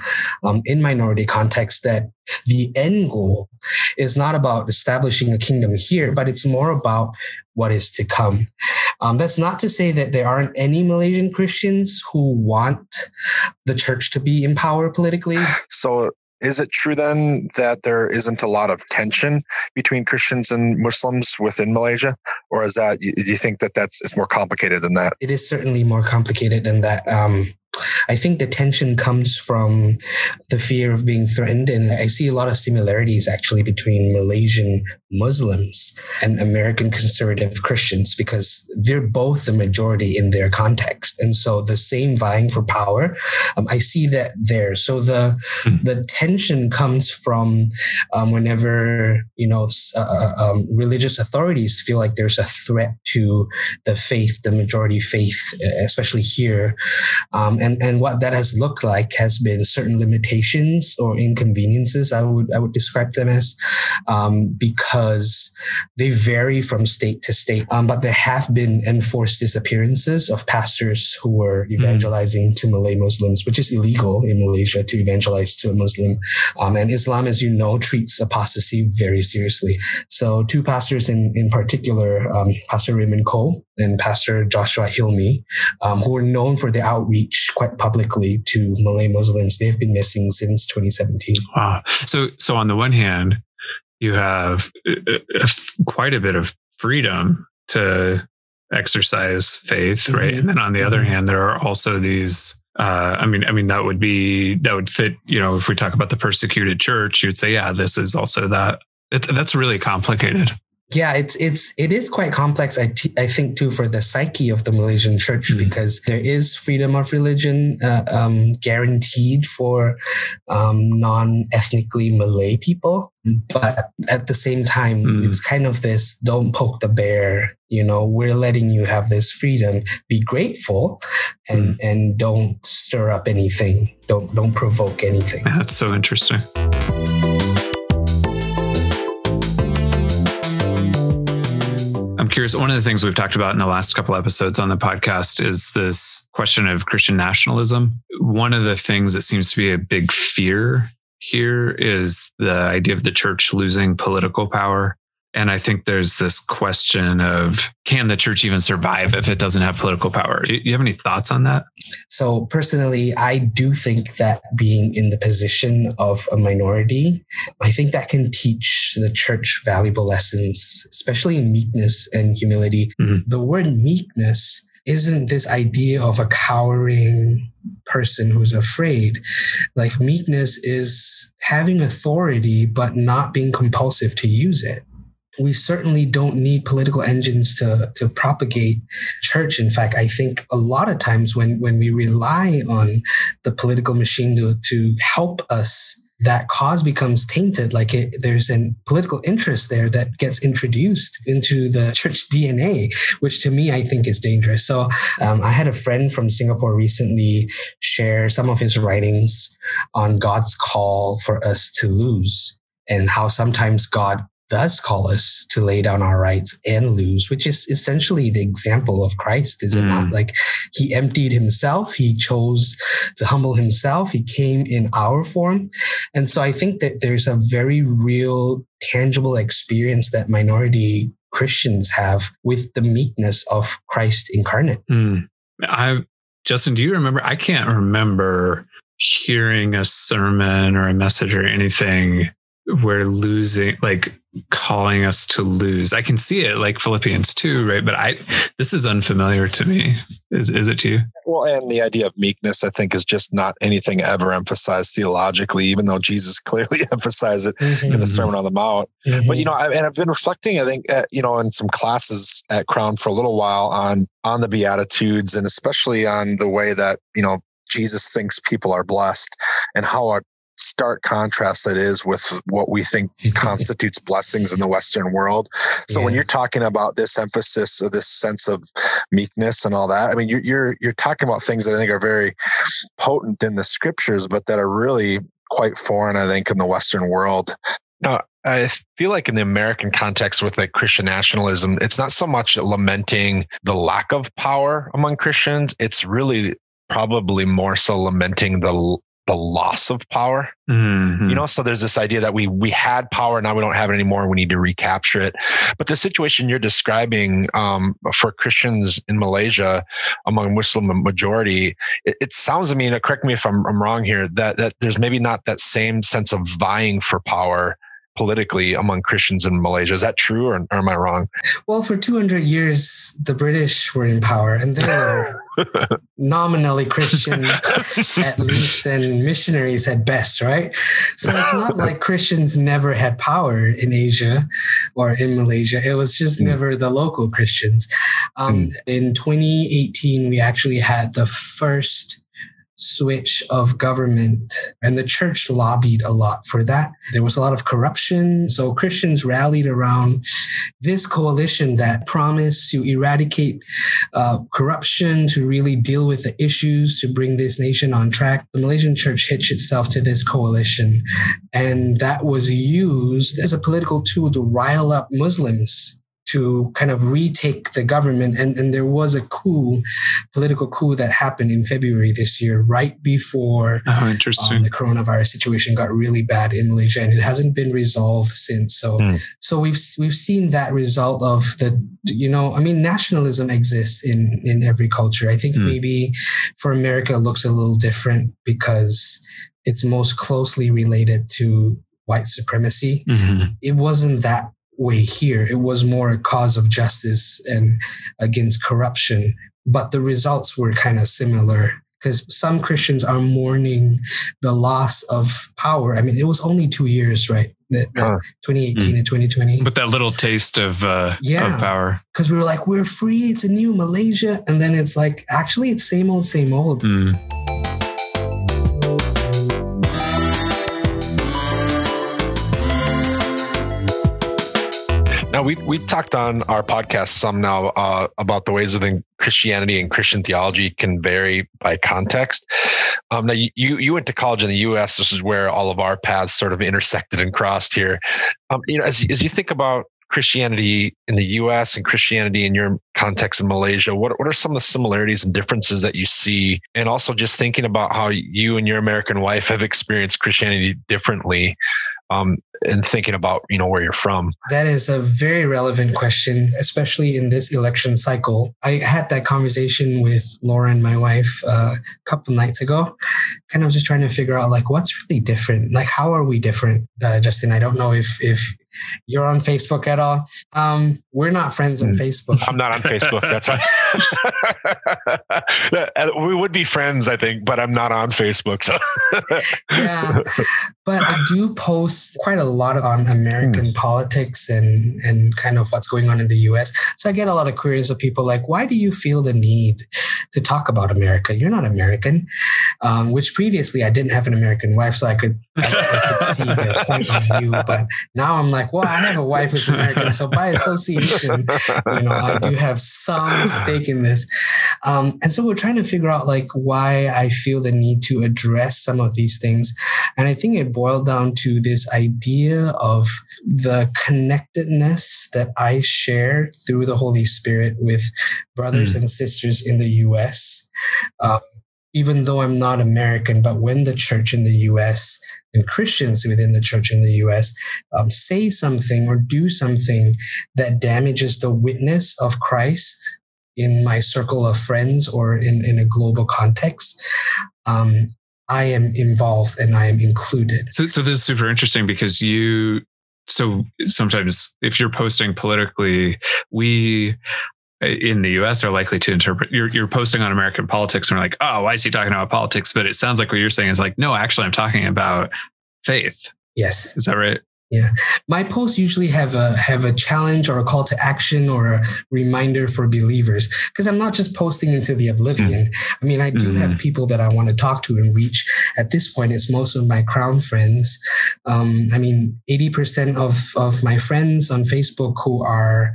um, in minority context, that the end goal is not about establishing a kingdom here, but it's more about what is to come. Um, that's not to say that there aren't any Malaysian Christians who want the church to be in power politically. So is it true then that there isn't a lot of tension between Christians and Muslims within Malaysia? Or is that, do you think that that's, it's more complicated than that? It is certainly more complicated than that. Um, I think the tension comes from the fear of being threatened. And I see a lot of similarities actually between Malaysian Muslims and American conservative Christians, because they're both the majority in their context. And so the same vying for power, um, I see that there. So the mm. the tension comes from um, whenever, you know, uh, um, religious authorities feel like there's a threat to the faith, the majority faith, especially here. Um, and, and what that has looked like has been certain limitations or inconveniences. I would, I would describe them as, um, because they vary from state to state. Um, but there have been enforced disappearances of pastors who were evangelizing mm-hmm. to Malay Muslims, which is illegal in Malaysia to evangelize to a Muslim. Um, and Islam, as you know, treats apostasy very seriously. So two pastors in, in particular, um, Pastor Raymond Cole and Pastor Joshua Hilmi, um, who are known for their outreach quite publicly to Malay Muslims. They've been missing since twenty seventeen. Wow. So, so on the one hand, you have quite a bit of freedom to exercise faith, right? Mm-hmm. And then on the mm-hmm. other hand, there are also these Uh, I mean, I mean, that would be, that would fit, you know, if we talk about the persecuted church, you'd say, yeah, this is also that. It's, that's really complicated. Yeah, it's, it's, it is quite complex. I, t- I think too, for the psyche of the Malaysian church, mm-hmm. because there is freedom of religion, uh, um, guaranteed for, um, non-ethnically Malay people. But at the same time, mm. it's kind of this, don't poke the bear, you know, we're letting you have this freedom, be grateful and, mm. and don't stir up anything. Don't, don't provoke anything. Yeah, that's so interesting. I'm curious, one of the things we've talked about in the last couple episodes on the podcast is this question of Christian nationalism. One of the things that seems to be a big fear here is the idea of the church losing political power. And I think there's this question of, can the church even survive if it doesn't have political power? Do you have any thoughts on that? So personally, I do think that being in the position of a minority, I think that can teach the church valuable lessons, especially in meekness and humility. Mm-hmm. The word meekness isn't this idea of a cowering person who's afraid. Like, meekness is having authority, but not being compulsive to use it. We certainly don't need political engines to, to propagate church. In fact, I think a lot of times when, when we rely on the political machine to, to help us, that cause becomes tainted. Like it, there's a political interest there that gets introduced into the church D N A, which to me, I think is dangerous. So um, I had a friend from Singapore recently share some of his writings on God's call for us to lose and how sometimes God does call us to lay down our rights and lose, which is essentially the example of Christ, is it mm. not? Like, he emptied himself. He chose to humble himself. He came in our form. And so I think that there's a very real, tangible experience that minority Christians have with the meekness of Christ incarnate. Mm. I, Justin, do you remember? I can't remember hearing a sermon or a message or anything where losing, like, calling us to lose. I can see it, like Philippians two, right? But I, this is unfamiliar to me. Is, is it to you? Well, and the idea of meekness, I think, is just not anything ever emphasized theologically, even though Jesus clearly emphasized it mm-hmm. in the Sermon on the Mount. Mm-hmm. But, you know, I, and I've been reflecting, I think, uh, you know, in some classes at Crown for a little while on, on the Beatitudes, and especially on the way that, you know, Jesus thinks people are blessed, and how our stark contrast that is with what we think constitutes blessings in the Western world. So yeah. when you're talking about this emphasis of this sense of meekness and all that, I mean, you're, you're, you're talking about things that I think are very potent in the scriptures, but that are really quite foreign, I think, in the Western world. No, I feel like in the American context with like Christian nationalism, it's not so much lamenting the lack of power among Christians. It's really probably more so lamenting the the loss of power, mm-hmm. you know, so there's this idea that we, we had power, now we don't have it anymore. We need to recapture it. But the situation you're describing um, for Christians in Malaysia among Muslim majority, it, it sounds to me, and correct me if I'm, I'm wrong here, that, that there's maybe not that same sense of vying for power politically among Christians in Malaysia. Is that true, or, or am I wrong? Well, for two hundred years, the British were in power, and they were nominally Christian at least, and missionaries at best, right? So it's not like Christians never had power in Asia or in Malaysia. It was just mm. never the local Christians. Um, mm. In twenty eighteen, we actually had the first switch of government, and the church lobbied a lot for that. There was a lot of corruption. So Christians rallied around this coalition that promised to eradicate uh, corruption, to really deal with the issues, to bring this nation on track. The Malaysian church hitched itself to this coalition, and that was used as a political tool to rile up Muslims to kind of retake the government. And, and there was a coup, political coup that happened in February this year, right before oh, interesting. Um, the coronavirus situation got really bad in Malaysia, and it hasn't been resolved since. So, mm. so we've we've seen that result of the, you know, I mean, nationalism exists in, in every culture. I think mm. maybe for America, it looks a little different because it's most closely related to white supremacy. Mm-hmm. It wasn't that way here. It was more a cause of justice and against corruption, but the results were kind of similar because some Christians are mourning the loss of power. I mean, it was only two years, right? That, that oh. twenty eighteen mm. and twenty twenty. But that little taste of, uh, yeah, of power. Because we were like, we're free. It's a new Malaysia. And then it's like, actually, it's same old, same old. Mm. Now, we we talked on our podcast some now uh, about the ways within Christianity and Christian theology can vary by context. Um, now, you, you went to college in the U S. This is where all of our paths sort of intersected and crossed here. Um, you know, as, as you think about Christianity in the U S and Christianity in your context in Malaysia, what, what are some of the similarities and differences that you see? And also just thinking about how you and your American wife have experienced Christianity differently. Um, and thinking about, you know, where you're from. That is a very relevant question, especially in this election cycle. I had that conversation with Lauren, my wife, uh, a couple nights ago, kind of just trying to figure out like, what's really different? Like, how are we different? Uh, Justin, I don't know if, if you're on Facebook at all. Um, we're not friends on mm. Facebook. I'm not on Facebook. That's why. We would be friends, I think, but I'm not on Facebook. So. Yeah. But I do post quite a lot on American mm. politics and, and kind of what's going on in the U S. So I get a lot of queries of people like, why do you feel the need to talk about America? You're not American, um, which previously I didn't have an American wife, so I could, I, I could see their point of view. But now I'm like, well, I have a wife who's American. So by association, you know, I do have some stake in this. Um, and so we're trying to figure out like why I feel the need to address some of these things. And I think it boiled down to this idea of the connectedness that I share through the Holy Spirit with brothers mm. and sisters in the U S, uh, even though I'm not American, but when the church in the U S and Christians within the church in the U S um, say something or do something that damages the witness of Christ in my circle of friends or in, in a global context, um, I am involved and I am included. So, so this is super interesting because you, so sometimes if you're posting politically, we in the U S are likely to interpret, you're, you're posting on American politics and we're like, oh, why is he talking about politics? But it sounds like what you're saying is like, no, actually I'm talking about faith. Yes. Is that right? Yeah. My posts usually have a have a challenge or a call to action or a reminder for believers because I'm not just posting into the oblivion. Mm. I mean, I do mm. have people that I want to talk to and reach. At this point, it's most of my Crown friends. Um, I mean, eighty percent of, of my friends on Facebook who are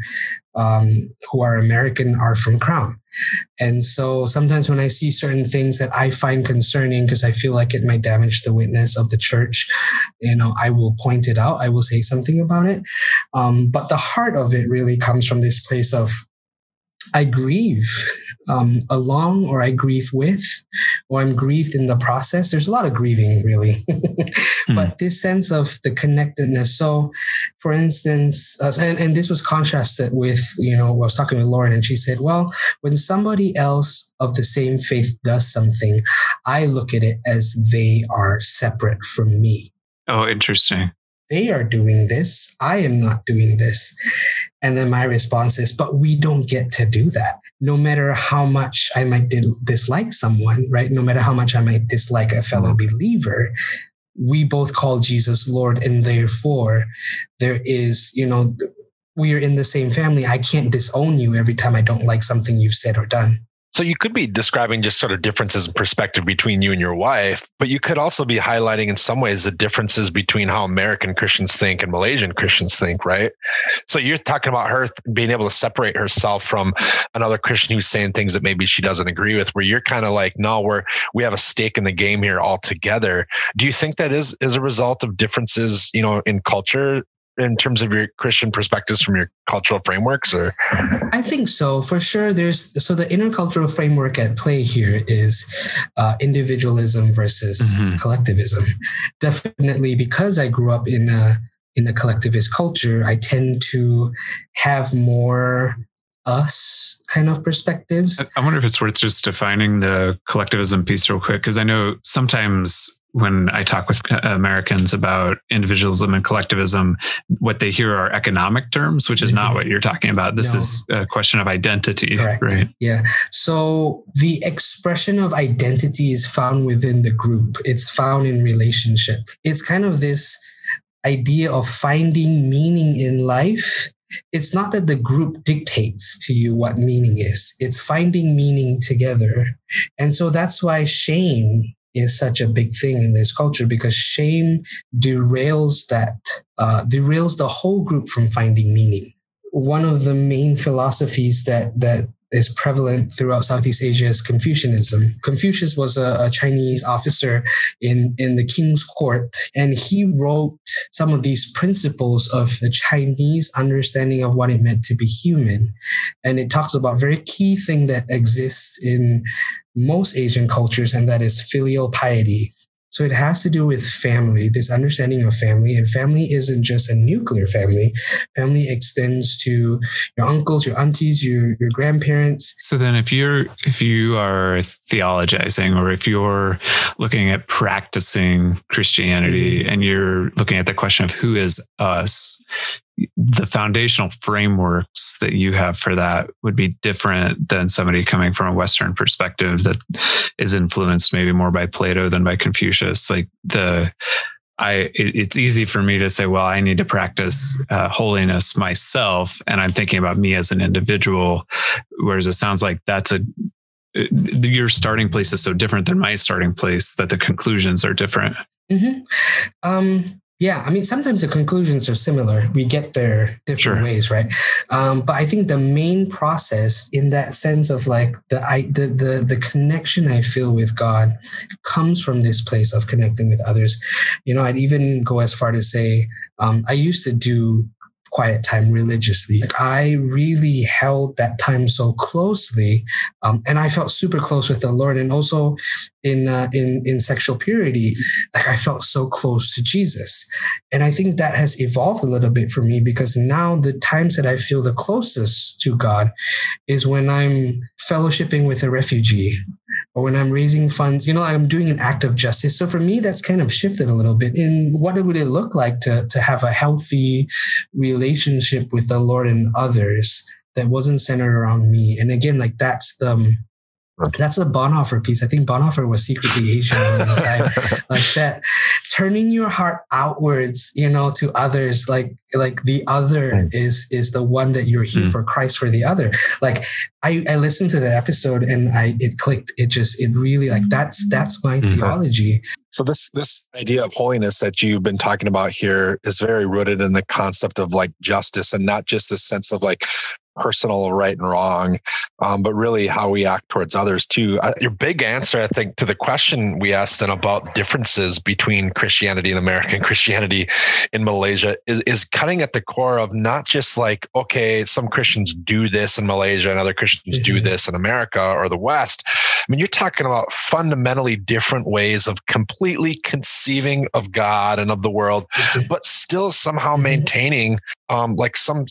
um, who are American are from Crown. And so sometimes when I see certain things that I find concerning because I feel like it might damage the witness of the church, you know, I will point it out. I will say something about it. Um, but the heart of it really comes from this place of I grieve um, along or I grieve with or I'm grieved in the process. There's a lot of grieving really, mm. but this sense of the connectedness. So for instance, uh, and, and this was contrasted with, you know, I was talking with Lauren and she said, well, when somebody else of the same faith does something, I look at it as they are separate from me. Oh, interesting. They are doing this. I am not doing this. And then my response is, but we don't get to do that. No matter how much I might dislike someone, right? No matter how much I might dislike a fellow believer, we both call Jesus Lord. And therefore there is, you know, we are in the same family. I can't disown you every time I don't like something you've said or done. So you could be describing just sort of differences in perspective between you and your wife, but you could also be highlighting in some ways the differences between how American Christians think and Malaysian Christians think, right? So you're talking about her being able to separate herself from another Christian who's saying things that maybe she doesn't agree with, where you're kind of like, no, we're, we have a stake in the game here altogether. Do you think that is, is a result of differences, you know, in culture? In terms of your Christian perspectives from your cultural frameworks? Or I think so, for sure. There's so the intercultural framework at play here is uh, individualism versus mm-hmm. collectivism. Definitely, because I grew up in a in a collectivist culture, I tend to have more us kind of perspectives. I wonder if it's worth just defining the collectivism piece real quick, because I know sometimes when I talk with Americans about individualism and collectivism, what they hear are economic terms, which is not what you're talking about. This no. is a question of identity, correct. Right? Yeah. So the expression of identity is found within the group. It's found in relationship. It's kind of this idea of finding meaning in life. It's not that the group dictates to you what meaning is. It's finding meaning together. And so that's why shame is such a big thing in this culture, because shame derails that, uh, derails the whole group from finding meaning. One of the main philosophies that that is prevalent throughout Southeast Asia is Confucianism. Confucius was a, a Chinese officer in, in the king's court, and he wrote some of these principles of the Chinese understanding of what it meant to be human. And it talks about a very key thing that exists in most Asian cultures, and that is filial piety. So it has to do with family, this understanding of family. And family isn't just a nuclear family. Family extends to your uncles, your aunties, your, your grandparents. So then if you're, if you are theologizing, or if you're looking at practicing Christianity mm-hmm. and you're looking at the question of who is us, the foundational frameworks that you have for that would be different than somebody coming from a Western perspective that is influenced maybe more by Plato than by Confucius. Like the, I, it's easy for me to say, well, I need to practice uh, holiness myself, and I'm thinking about me as an individual. Whereas it sounds like that's a, your starting place is so different than my starting place that the conclusions are different. Mm-hmm. Um, Yeah, I mean, sometimes the conclusions are similar. We get there different sure. ways, right? Um, but I think the main process in that sense of like the, I, the the the connection I feel with God comes from this place of connecting with others. You know, I'd even go as far to say um, I used to do quiet time religiously. Like I really held that time so closely, um, and I felt super close with the Lord. And also in uh, in in sexual purity, like I felt so close to Jesus. And I think that has evolved a little bit for me, because now the times that I feel the closest to God is when I'm fellowshipping with a refugee, or when I'm raising funds, you know, I'm doing an act of justice. So for me, that's kind of shifted a little bit. And what would it look like to, to have a healthy relationship with the Lord and others that wasn't centered around me? And again, like that's the, that's the Bonhoeffer piece. I think Bonhoeffer was secretly Asian inside, like that, turning your heart outwards, you know, to others, like, like the other is, is the one that you're here mm. for, Christ for the other. Like I, I listened to that episode and I, it clicked. It just, it really like, that's, that's my mm-hmm. theology. So this, this idea of holiness that you've been talking about here is very rooted in the concept of like justice, and not just the sense of like personal right and wrong, um, but really how we act towards others too. Uh, your big answer, I think, to the question we asked then about differences between Christianity and American Christianity in Malaysia is, is cutting at the core of not just like, okay, some Christians do this in Malaysia and other Christians mm-hmm. do this in America or the West. I mean, you're talking about fundamentally different ways of completely conceiving of God and of the world, mm-hmm. but still somehow mm-hmm. maintaining um, like some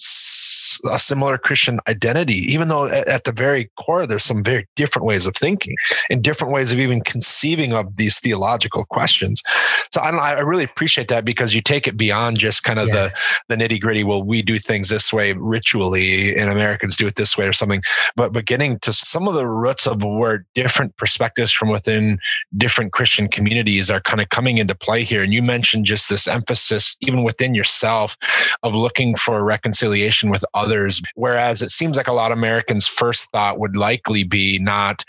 a similar Christian identity, even though at the very core, there's some very different ways of thinking and different ways of even conceiving of these theological questions. So I don't know, I really appreciate that, because you take it beyond just kind of yeah. the, the nitty gritty. Well, we do things this way ritually and Americans do it this way or something, but, but getting to some of the roots of where different different perspectives from within different Christian communities are kind of coming into play here. And you mentioned just this emphasis, even within yourself, of looking for reconciliation with others. Whereas it seems like a lot of Americans' first thought would likely be not,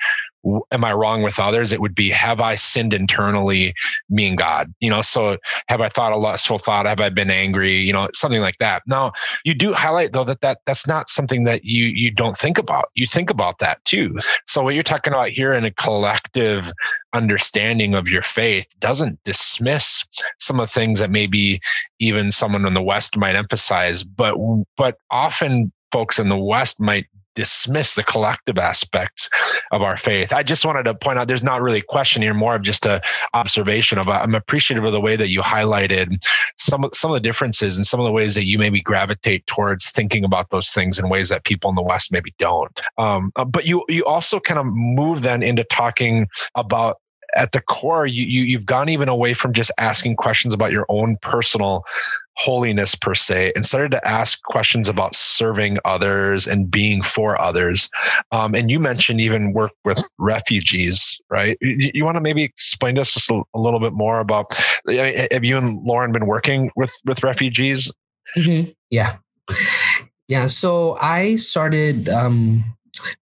am I wrong with others? It would be, have I sinned internally, me and God? You know, so have I thought a lustful thought? Have I been angry? You know, something like that. Now, you do highlight though that, that that's not something that you you don't think about. You think about that too. So what you're talking about here in a collective understanding of your faith doesn't dismiss some of the things that maybe even someone in the West might emphasize, but but often folks in the West might dismiss the collective aspects of our faith. I just wanted to point out, there's not really a question here, more of just a observation of, I'm appreciative of the way that you highlighted some, some of the differences and some of the ways that you maybe gravitate towards thinking about those things in ways that people in the West maybe don't. Um, but you, you also kind of move then into talking about, at the core, you, you, you've gone even away from just asking questions about your own personal holiness per se, and started to ask questions about serving others and being for others. Um, and you mentioned even work with refugees, right? You, you want to maybe explain to us just a, a little bit more about, have you and Lauren been working with, with refugees? Mm-hmm. Yeah. Yeah. So I started, um,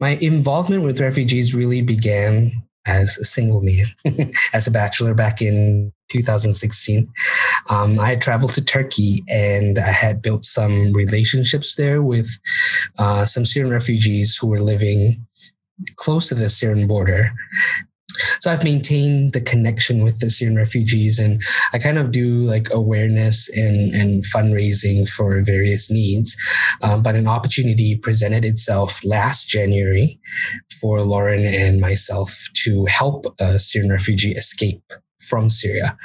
my involvement with refugees really began as a single man, as a bachelor back in two thousand sixteen. Um, I had traveled to Turkey and I had built some relationships there with uh, some Syrian refugees who were living close to the Syrian border. So I've maintained the connection with the Syrian refugees, and I kind of do like awareness and, and fundraising for various needs. Um, but an opportunity presented itself last January for Lauren and myself to help a Syrian refugee escape from Syria.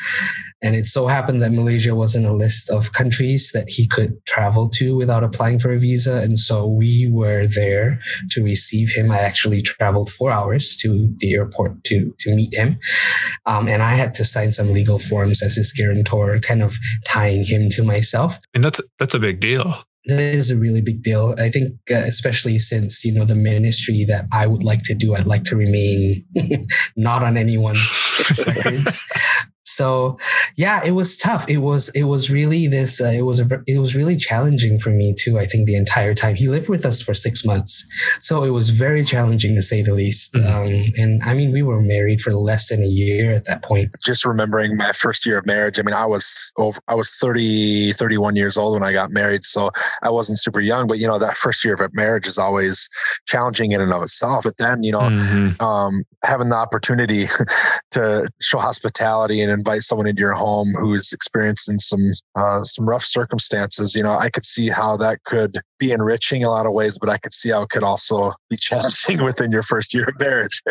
And it so happened that Malaysia was in a list of countries that he could travel to without applying for a visa. And so we were there to receive him. I actually traveled four hours to the airport to, to meet him. Um, and I had to sign some legal forms as his guarantor, kind of tying him to myself. And that's, that's a big deal. That is a really big deal. I think, uh, especially since, you know, the ministry that I would like to do, I'd like to remain not on anyone's records. So, yeah, it was tough. It was, it was really this, uh, it was, a, it was really challenging for me too. I think the entire time he lived with us for six months. So it was very challenging, to say the least. Um, and I mean, we were married for less than a year at that point. Just remembering my first year of marriage. I mean, I was over, I was thirty, thirty-one years old when I got married. So I wasn't super young, but you know, that first year of marriage is always challenging in and of itself. But then, you know, mm-hmm. um, having the opportunity to show hospitality and invite someone into your home who's experiencing some uh, some rough circumstances, you know, I could see how that could be enriching in a lot of ways, but I could see how it could also be challenging within your first year of marriage.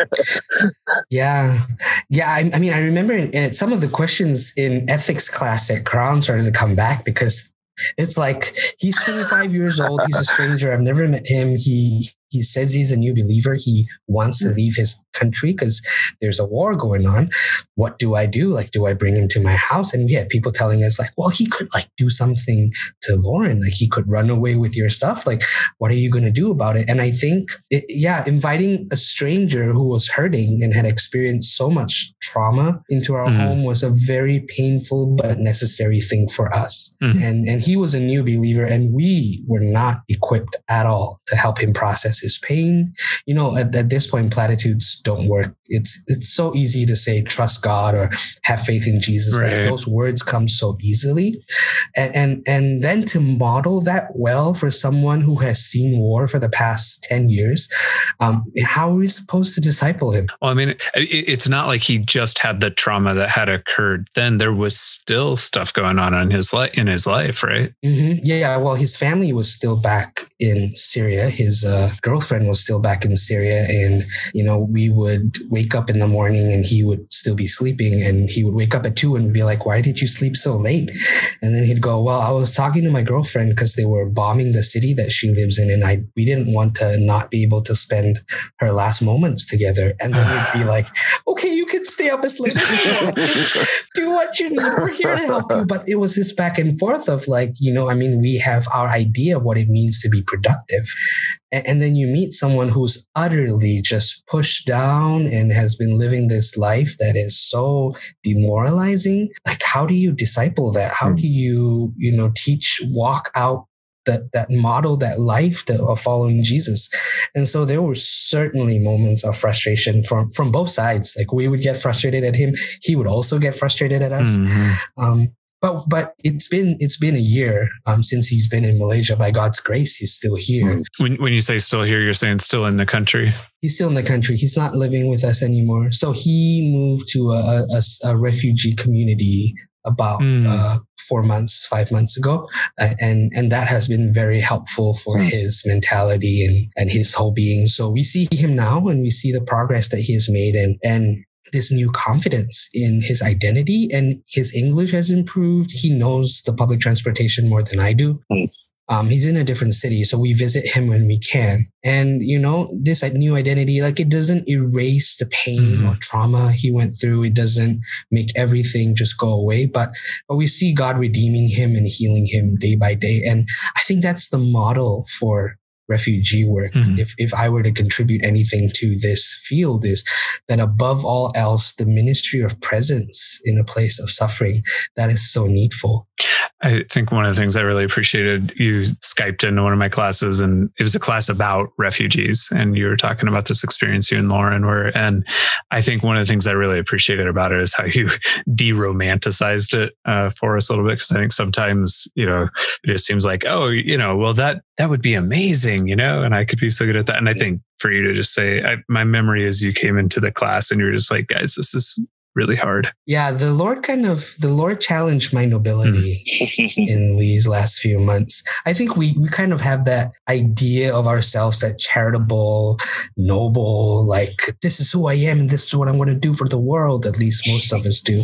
yeah. Yeah. I, I mean, I remember in, in some of the questions in ethics class at Crown started to come back because it's like, he's twenty-five years old. He's a stranger. I've never met him. He he says he's a new believer. He wants to leave his country because there's a war going on. What do I do? Like, do I bring him to my house? And we had people telling us like, well, he could like do something to Lauren. Like he could run away with your stuff. Like, what are you going to do about it? And I think, it, yeah, inviting a stranger who was hurting and had experienced so much trauma into our mm-hmm. home was a very painful but necessary thing for us. Mm-hmm. And, and he was a new believer and we were not equipped at all to help him process his pain. You know, at, at this point, platitudes don't work. It's, it's so easy to say, trust God or have faith in Jesus. Right. Like, those words come so easily. And, and, and then to model that well for someone who has seen war for the past ten years, um, how are we supposed to disciple him? Well, I mean, it, it's not like he just had the trauma that had occurred. Then there was still stuff going on in his life, in his life, right? Mm-hmm. Yeah. Well, his family was still back in Syria. His uh, girlfriend was still back in Syria. And, you know, we would wake up in the morning and he would still be sleeping, and he would wake up at two and be like, why did you sleep so late? And then he'd go, well, I was talking to my girlfriend because they were bombing the city that she lives in. And I, we didn't want to not be able to spend her last moments together. And then we'd be like, okay, you can stay up as late as you want. Just do what you need. We're here to help you. But it was this back and forth of like, you know, I mean, we have our idea of what it means to be productive. And, and then you meet someone who's utterly just pushed down and has been living this life that is so demoralizing. Like, how do you disciple that? How do you, you know, teach, walk out that, that model, that life that, of following Jesus? And so there were certainly moments of frustration from, from both sides. Like, we would get frustrated at him. He would also get frustrated at us. Mm-hmm. Um, But but it's been it's been a year um, since he's been in Malaysia. By God's grace, he's still here. When when you say still here, you're saying still in the country? He's still in the country. He's not living with us anymore. So he moved to a, a, a refugee community about mm. uh, four months, five months ago. Uh, and, and that has been very helpful for mm. his mentality and, and his whole being. So we see him now and we see the progress that he has made, and and this new confidence in his identity, and his English has improved. He knows the public transportation more than I do. Nice. Um, he's in a different city, so we visit him when we can. And, you know, this new identity, like, it doesn't erase the pain mm-hmm. or trauma he went through. It doesn't make everything just go away, but, but we see God redeeming him and healing him day by day. And I think that's the model for refugee work. Mm-hmm. If if I were to contribute anything to this field, is that above all else, the ministry of presence in a place of suffering, that is so needful. I think one of the things I really appreciated, you Skyped into one of my classes, and it was a class about refugees, and you were talking about this experience you and Lauren were. And I think one of the things I really appreciated about it is how you de-romanticized it uh, for us a little bit, because I think sometimes, you know, it just seems like, oh, you know, well, that that would be amazing, you know, and I could be so good at that. And I think for you to just say, I, my memory is you came into the class and you were just like, guys, this is really hard. Yeah, the Lord kind of, the Lord challenged my nobility mm. in these last few months. I think we, we kind of have that idea of ourselves, that charitable, noble, like, this is who I am and this is what I'm going to do for the world. At least most of us do.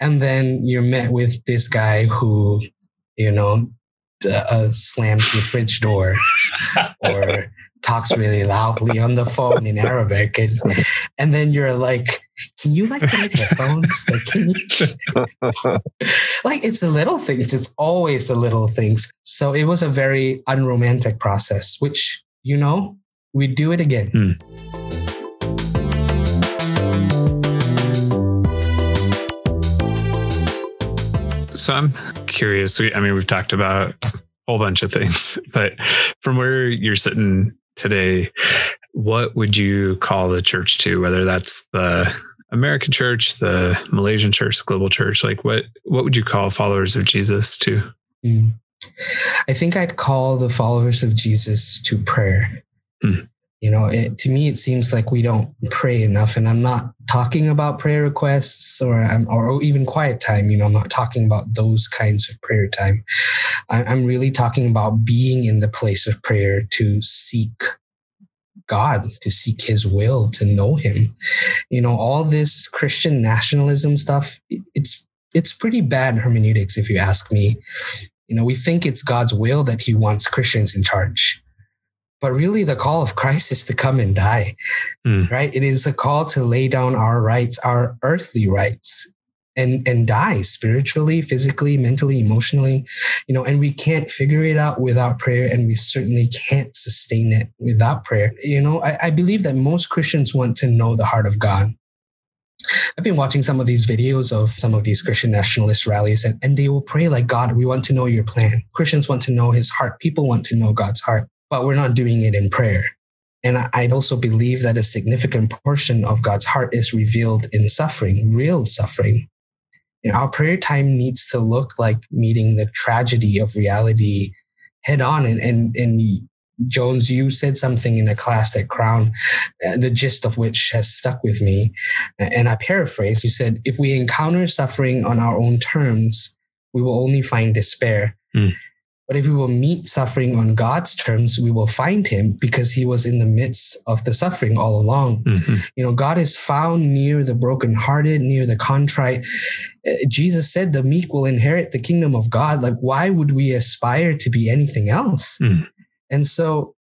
And then you're met with this guy who, you know, uh, slams the fridge door or talks really loudly on the phone in Arabic. And, and then you're like, can you like make headphones? Like, can you? Like, it's the little things. It's always the little things. So it was a very unromantic process, which, you know, we do it again. Mm. So I'm curious. We, I mean, we've talked about a whole bunch of things, but from where you're sitting today, what would you call the church to, whether that's the American church, the Malaysian church, the global church? Like, what, what would you call followers of Jesus to? Mm. I think I'd call the followers of Jesus to prayer. Mm. You know, it, to me, it seems like we don't pray enough, and I'm not talking about prayer requests or I'm, or even quiet time. You know, I'm not talking about those kinds of prayer time. I, I'm really talking about being in the place of prayer to seek God, to seek his will, to know him. You know, all this Christian nationalism stuff, it's it's pretty bad hermeneutics, if you ask me. You know, we think it's God's will that he wants Christians in charge. But really, the call of Christ is to come and die, mm. right? It is a call to lay down our rights, our earthly rights, and and die spiritually, physically, mentally, emotionally, you know, and we can't figure it out without prayer, and we certainly can't sustain it without prayer. You know, I, I believe that most Christians want to know the heart of God. I've been watching some of these videos of some of these Christian nationalist rallies, and, and they will pray like, God, we want to know your plan. Christians want to know his heart. People want to know God's heart, but we're not doing it in prayer. And I'd also believe that a significant portion of God's heart is revealed in suffering, real suffering. You know, our prayer time needs to look like meeting the tragedy of reality head on. And, and, and Jones, you said something in a class at Crown, uh, the gist of which has stuck with me. And I paraphrase, you said, if we encounter suffering on our own terms, we will only find despair. Mm. But if we will meet suffering on God's terms, we will find him, because he was in the midst of the suffering all along. Mm-hmm. You know, God is found near the brokenhearted, near the contrite. Jesus said the meek will inherit the kingdom of God. Like, why would we aspire to be anything else? Mm. And so,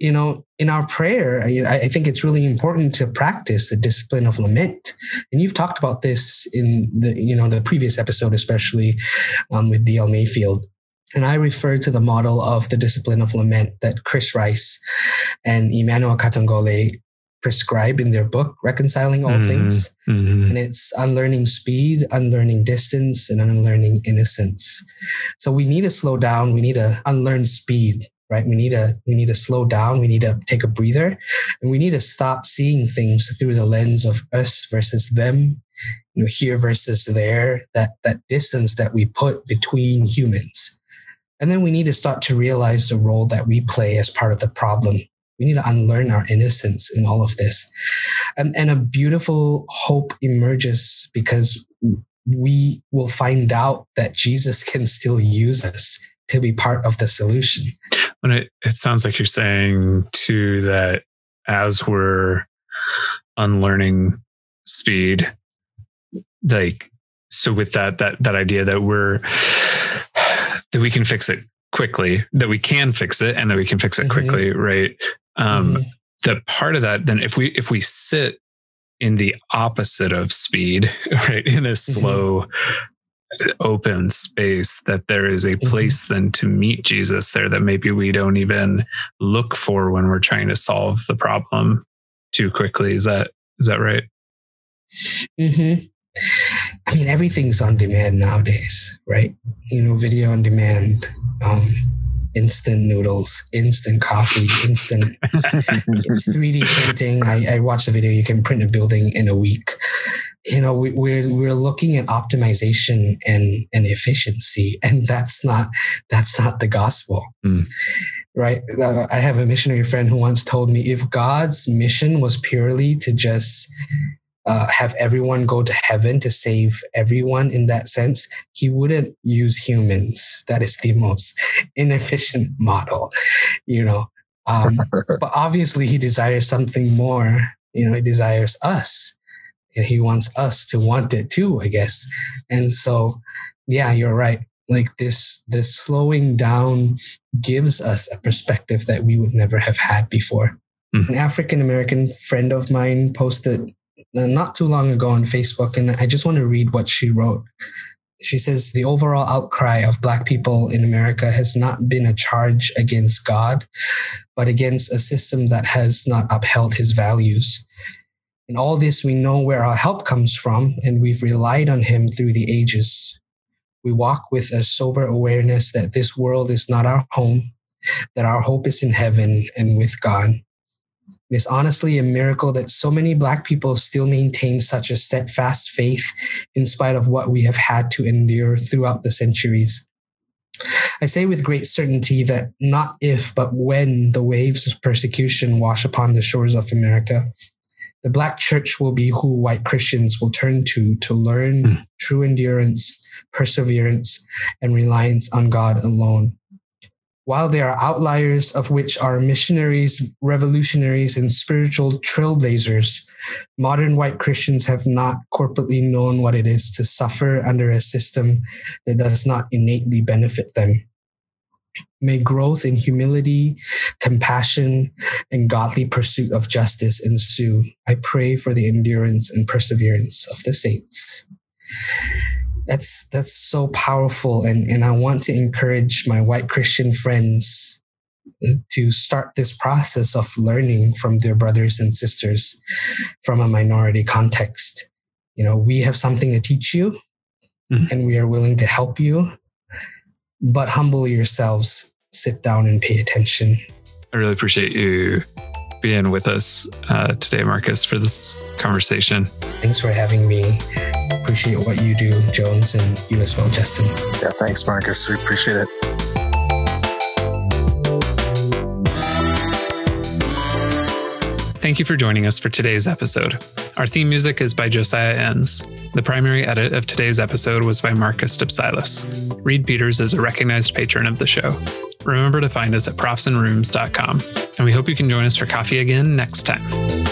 you know, in our prayer, I, I think it's really important to practice the discipline of lament. And you've talked about this in the, you know, the previous episode, especially um, with D L Mayfield. And I refer to the model of the discipline of lament that Chris Rice and Emmanuel Katongole prescribe in their book, Reconciling All mm-hmm. Things. Mm-hmm. And it's unlearning speed, unlearning distance, and unlearning innocence. So we need to slow down. We need to unlearn speed, right? We need to, we need to slow down. We need to take a breather. And we need to stop seeing things through the lens of us versus them. You know, here versus there, that, that distance that we put between humans. And then we need to start to realize the role that we play as part of the problem. We need to unlearn our innocence in all of this. And, and a beautiful hope emerges because we will find out that Jesus can still use us to be part of the solution. When it, it sounds like you're saying too, that as we're unlearning speed, like, so with that, that, that idea that we're, that we can fix it quickly, that we can fix it and that we can fix it mm-hmm. quickly. Right. Um, mm-hmm. The part of that, then if we, if we sit in the opposite of speed, right, in a slow mm-hmm. open space, that there is a place mm-hmm. then to meet Jesus there that maybe we don't even look for when we're trying to solve the problem too quickly. Is that, is that right? Mm-hmm. I mean, everything's on demand nowadays, right? You know, video on demand, um, instant noodles, instant coffee, instant three D printing. I, I watched a video, you can print a building in a week. You know, we, we're we're looking at optimization and, and efficiency, and that's not that's not the gospel, mm. right? I have a missionary friend who once told me, if God's mission was purely to just Uh, have everyone go to heaven, to save everyone in that sense, he wouldn't use humans. That is the most inefficient model, you know. Um, but obviously he desires something more, you know, he desires us. And he wants us to want it too, I guess. And so, yeah, you're right. Like this, this slowing down gives us a perspective that we would never have had before. Mm-hmm. An African-American friend of mine posted not too long ago on Facebook, and I just want to read what she wrote. She says, the overall outcry of Black people in America has not been a charge against God, but against a system that has not upheld his values. In all this, we know where our help comes from, and we've relied on him through the ages. We walk with a sober awareness that this world is not our home, that our hope is in heaven and with God. It's honestly a miracle that so many Black people still maintain such a steadfast faith in spite of what we have had to endure throughout the centuries. I say with great certainty that not if, but when the waves of persecution wash upon the shores of America, the Black church will be who white Christians will turn to to learn mm. true endurance, perseverance, and reliance on God alone. While there are outliers, of which are missionaries, revolutionaries, and spiritual trailblazers, modern white Christians have not corporately known what it is to suffer under a system that does not innately benefit them. May growth in humility, compassion, and godly pursuit of justice ensue. I pray for the endurance and perseverance of the saints. That's that's so powerful, and, and I want to encourage my white Christian friends to start this process of learning from their brothers and sisters from a minority context. You know, we have something to teach you, mm-hmm. and we are willing to help you, but humble yourselves, sit down and pay attention. I really appreciate you being with us uh, today, Marcus, for this conversation. Thanks for having me. Appreciate what you do, Jones, and you as well, Justin. Yeah, thanks, Marcus. We appreciate it. Thank you for joining us for today's episode. Our theme music is by Josiah Enns. The primary edit of today's episode was by Marcus Dipsilas. Reed Peters is a recognized patron of the show. Remember to find us at profs and rooms dot com, and we hope you can join us for coffee again next time.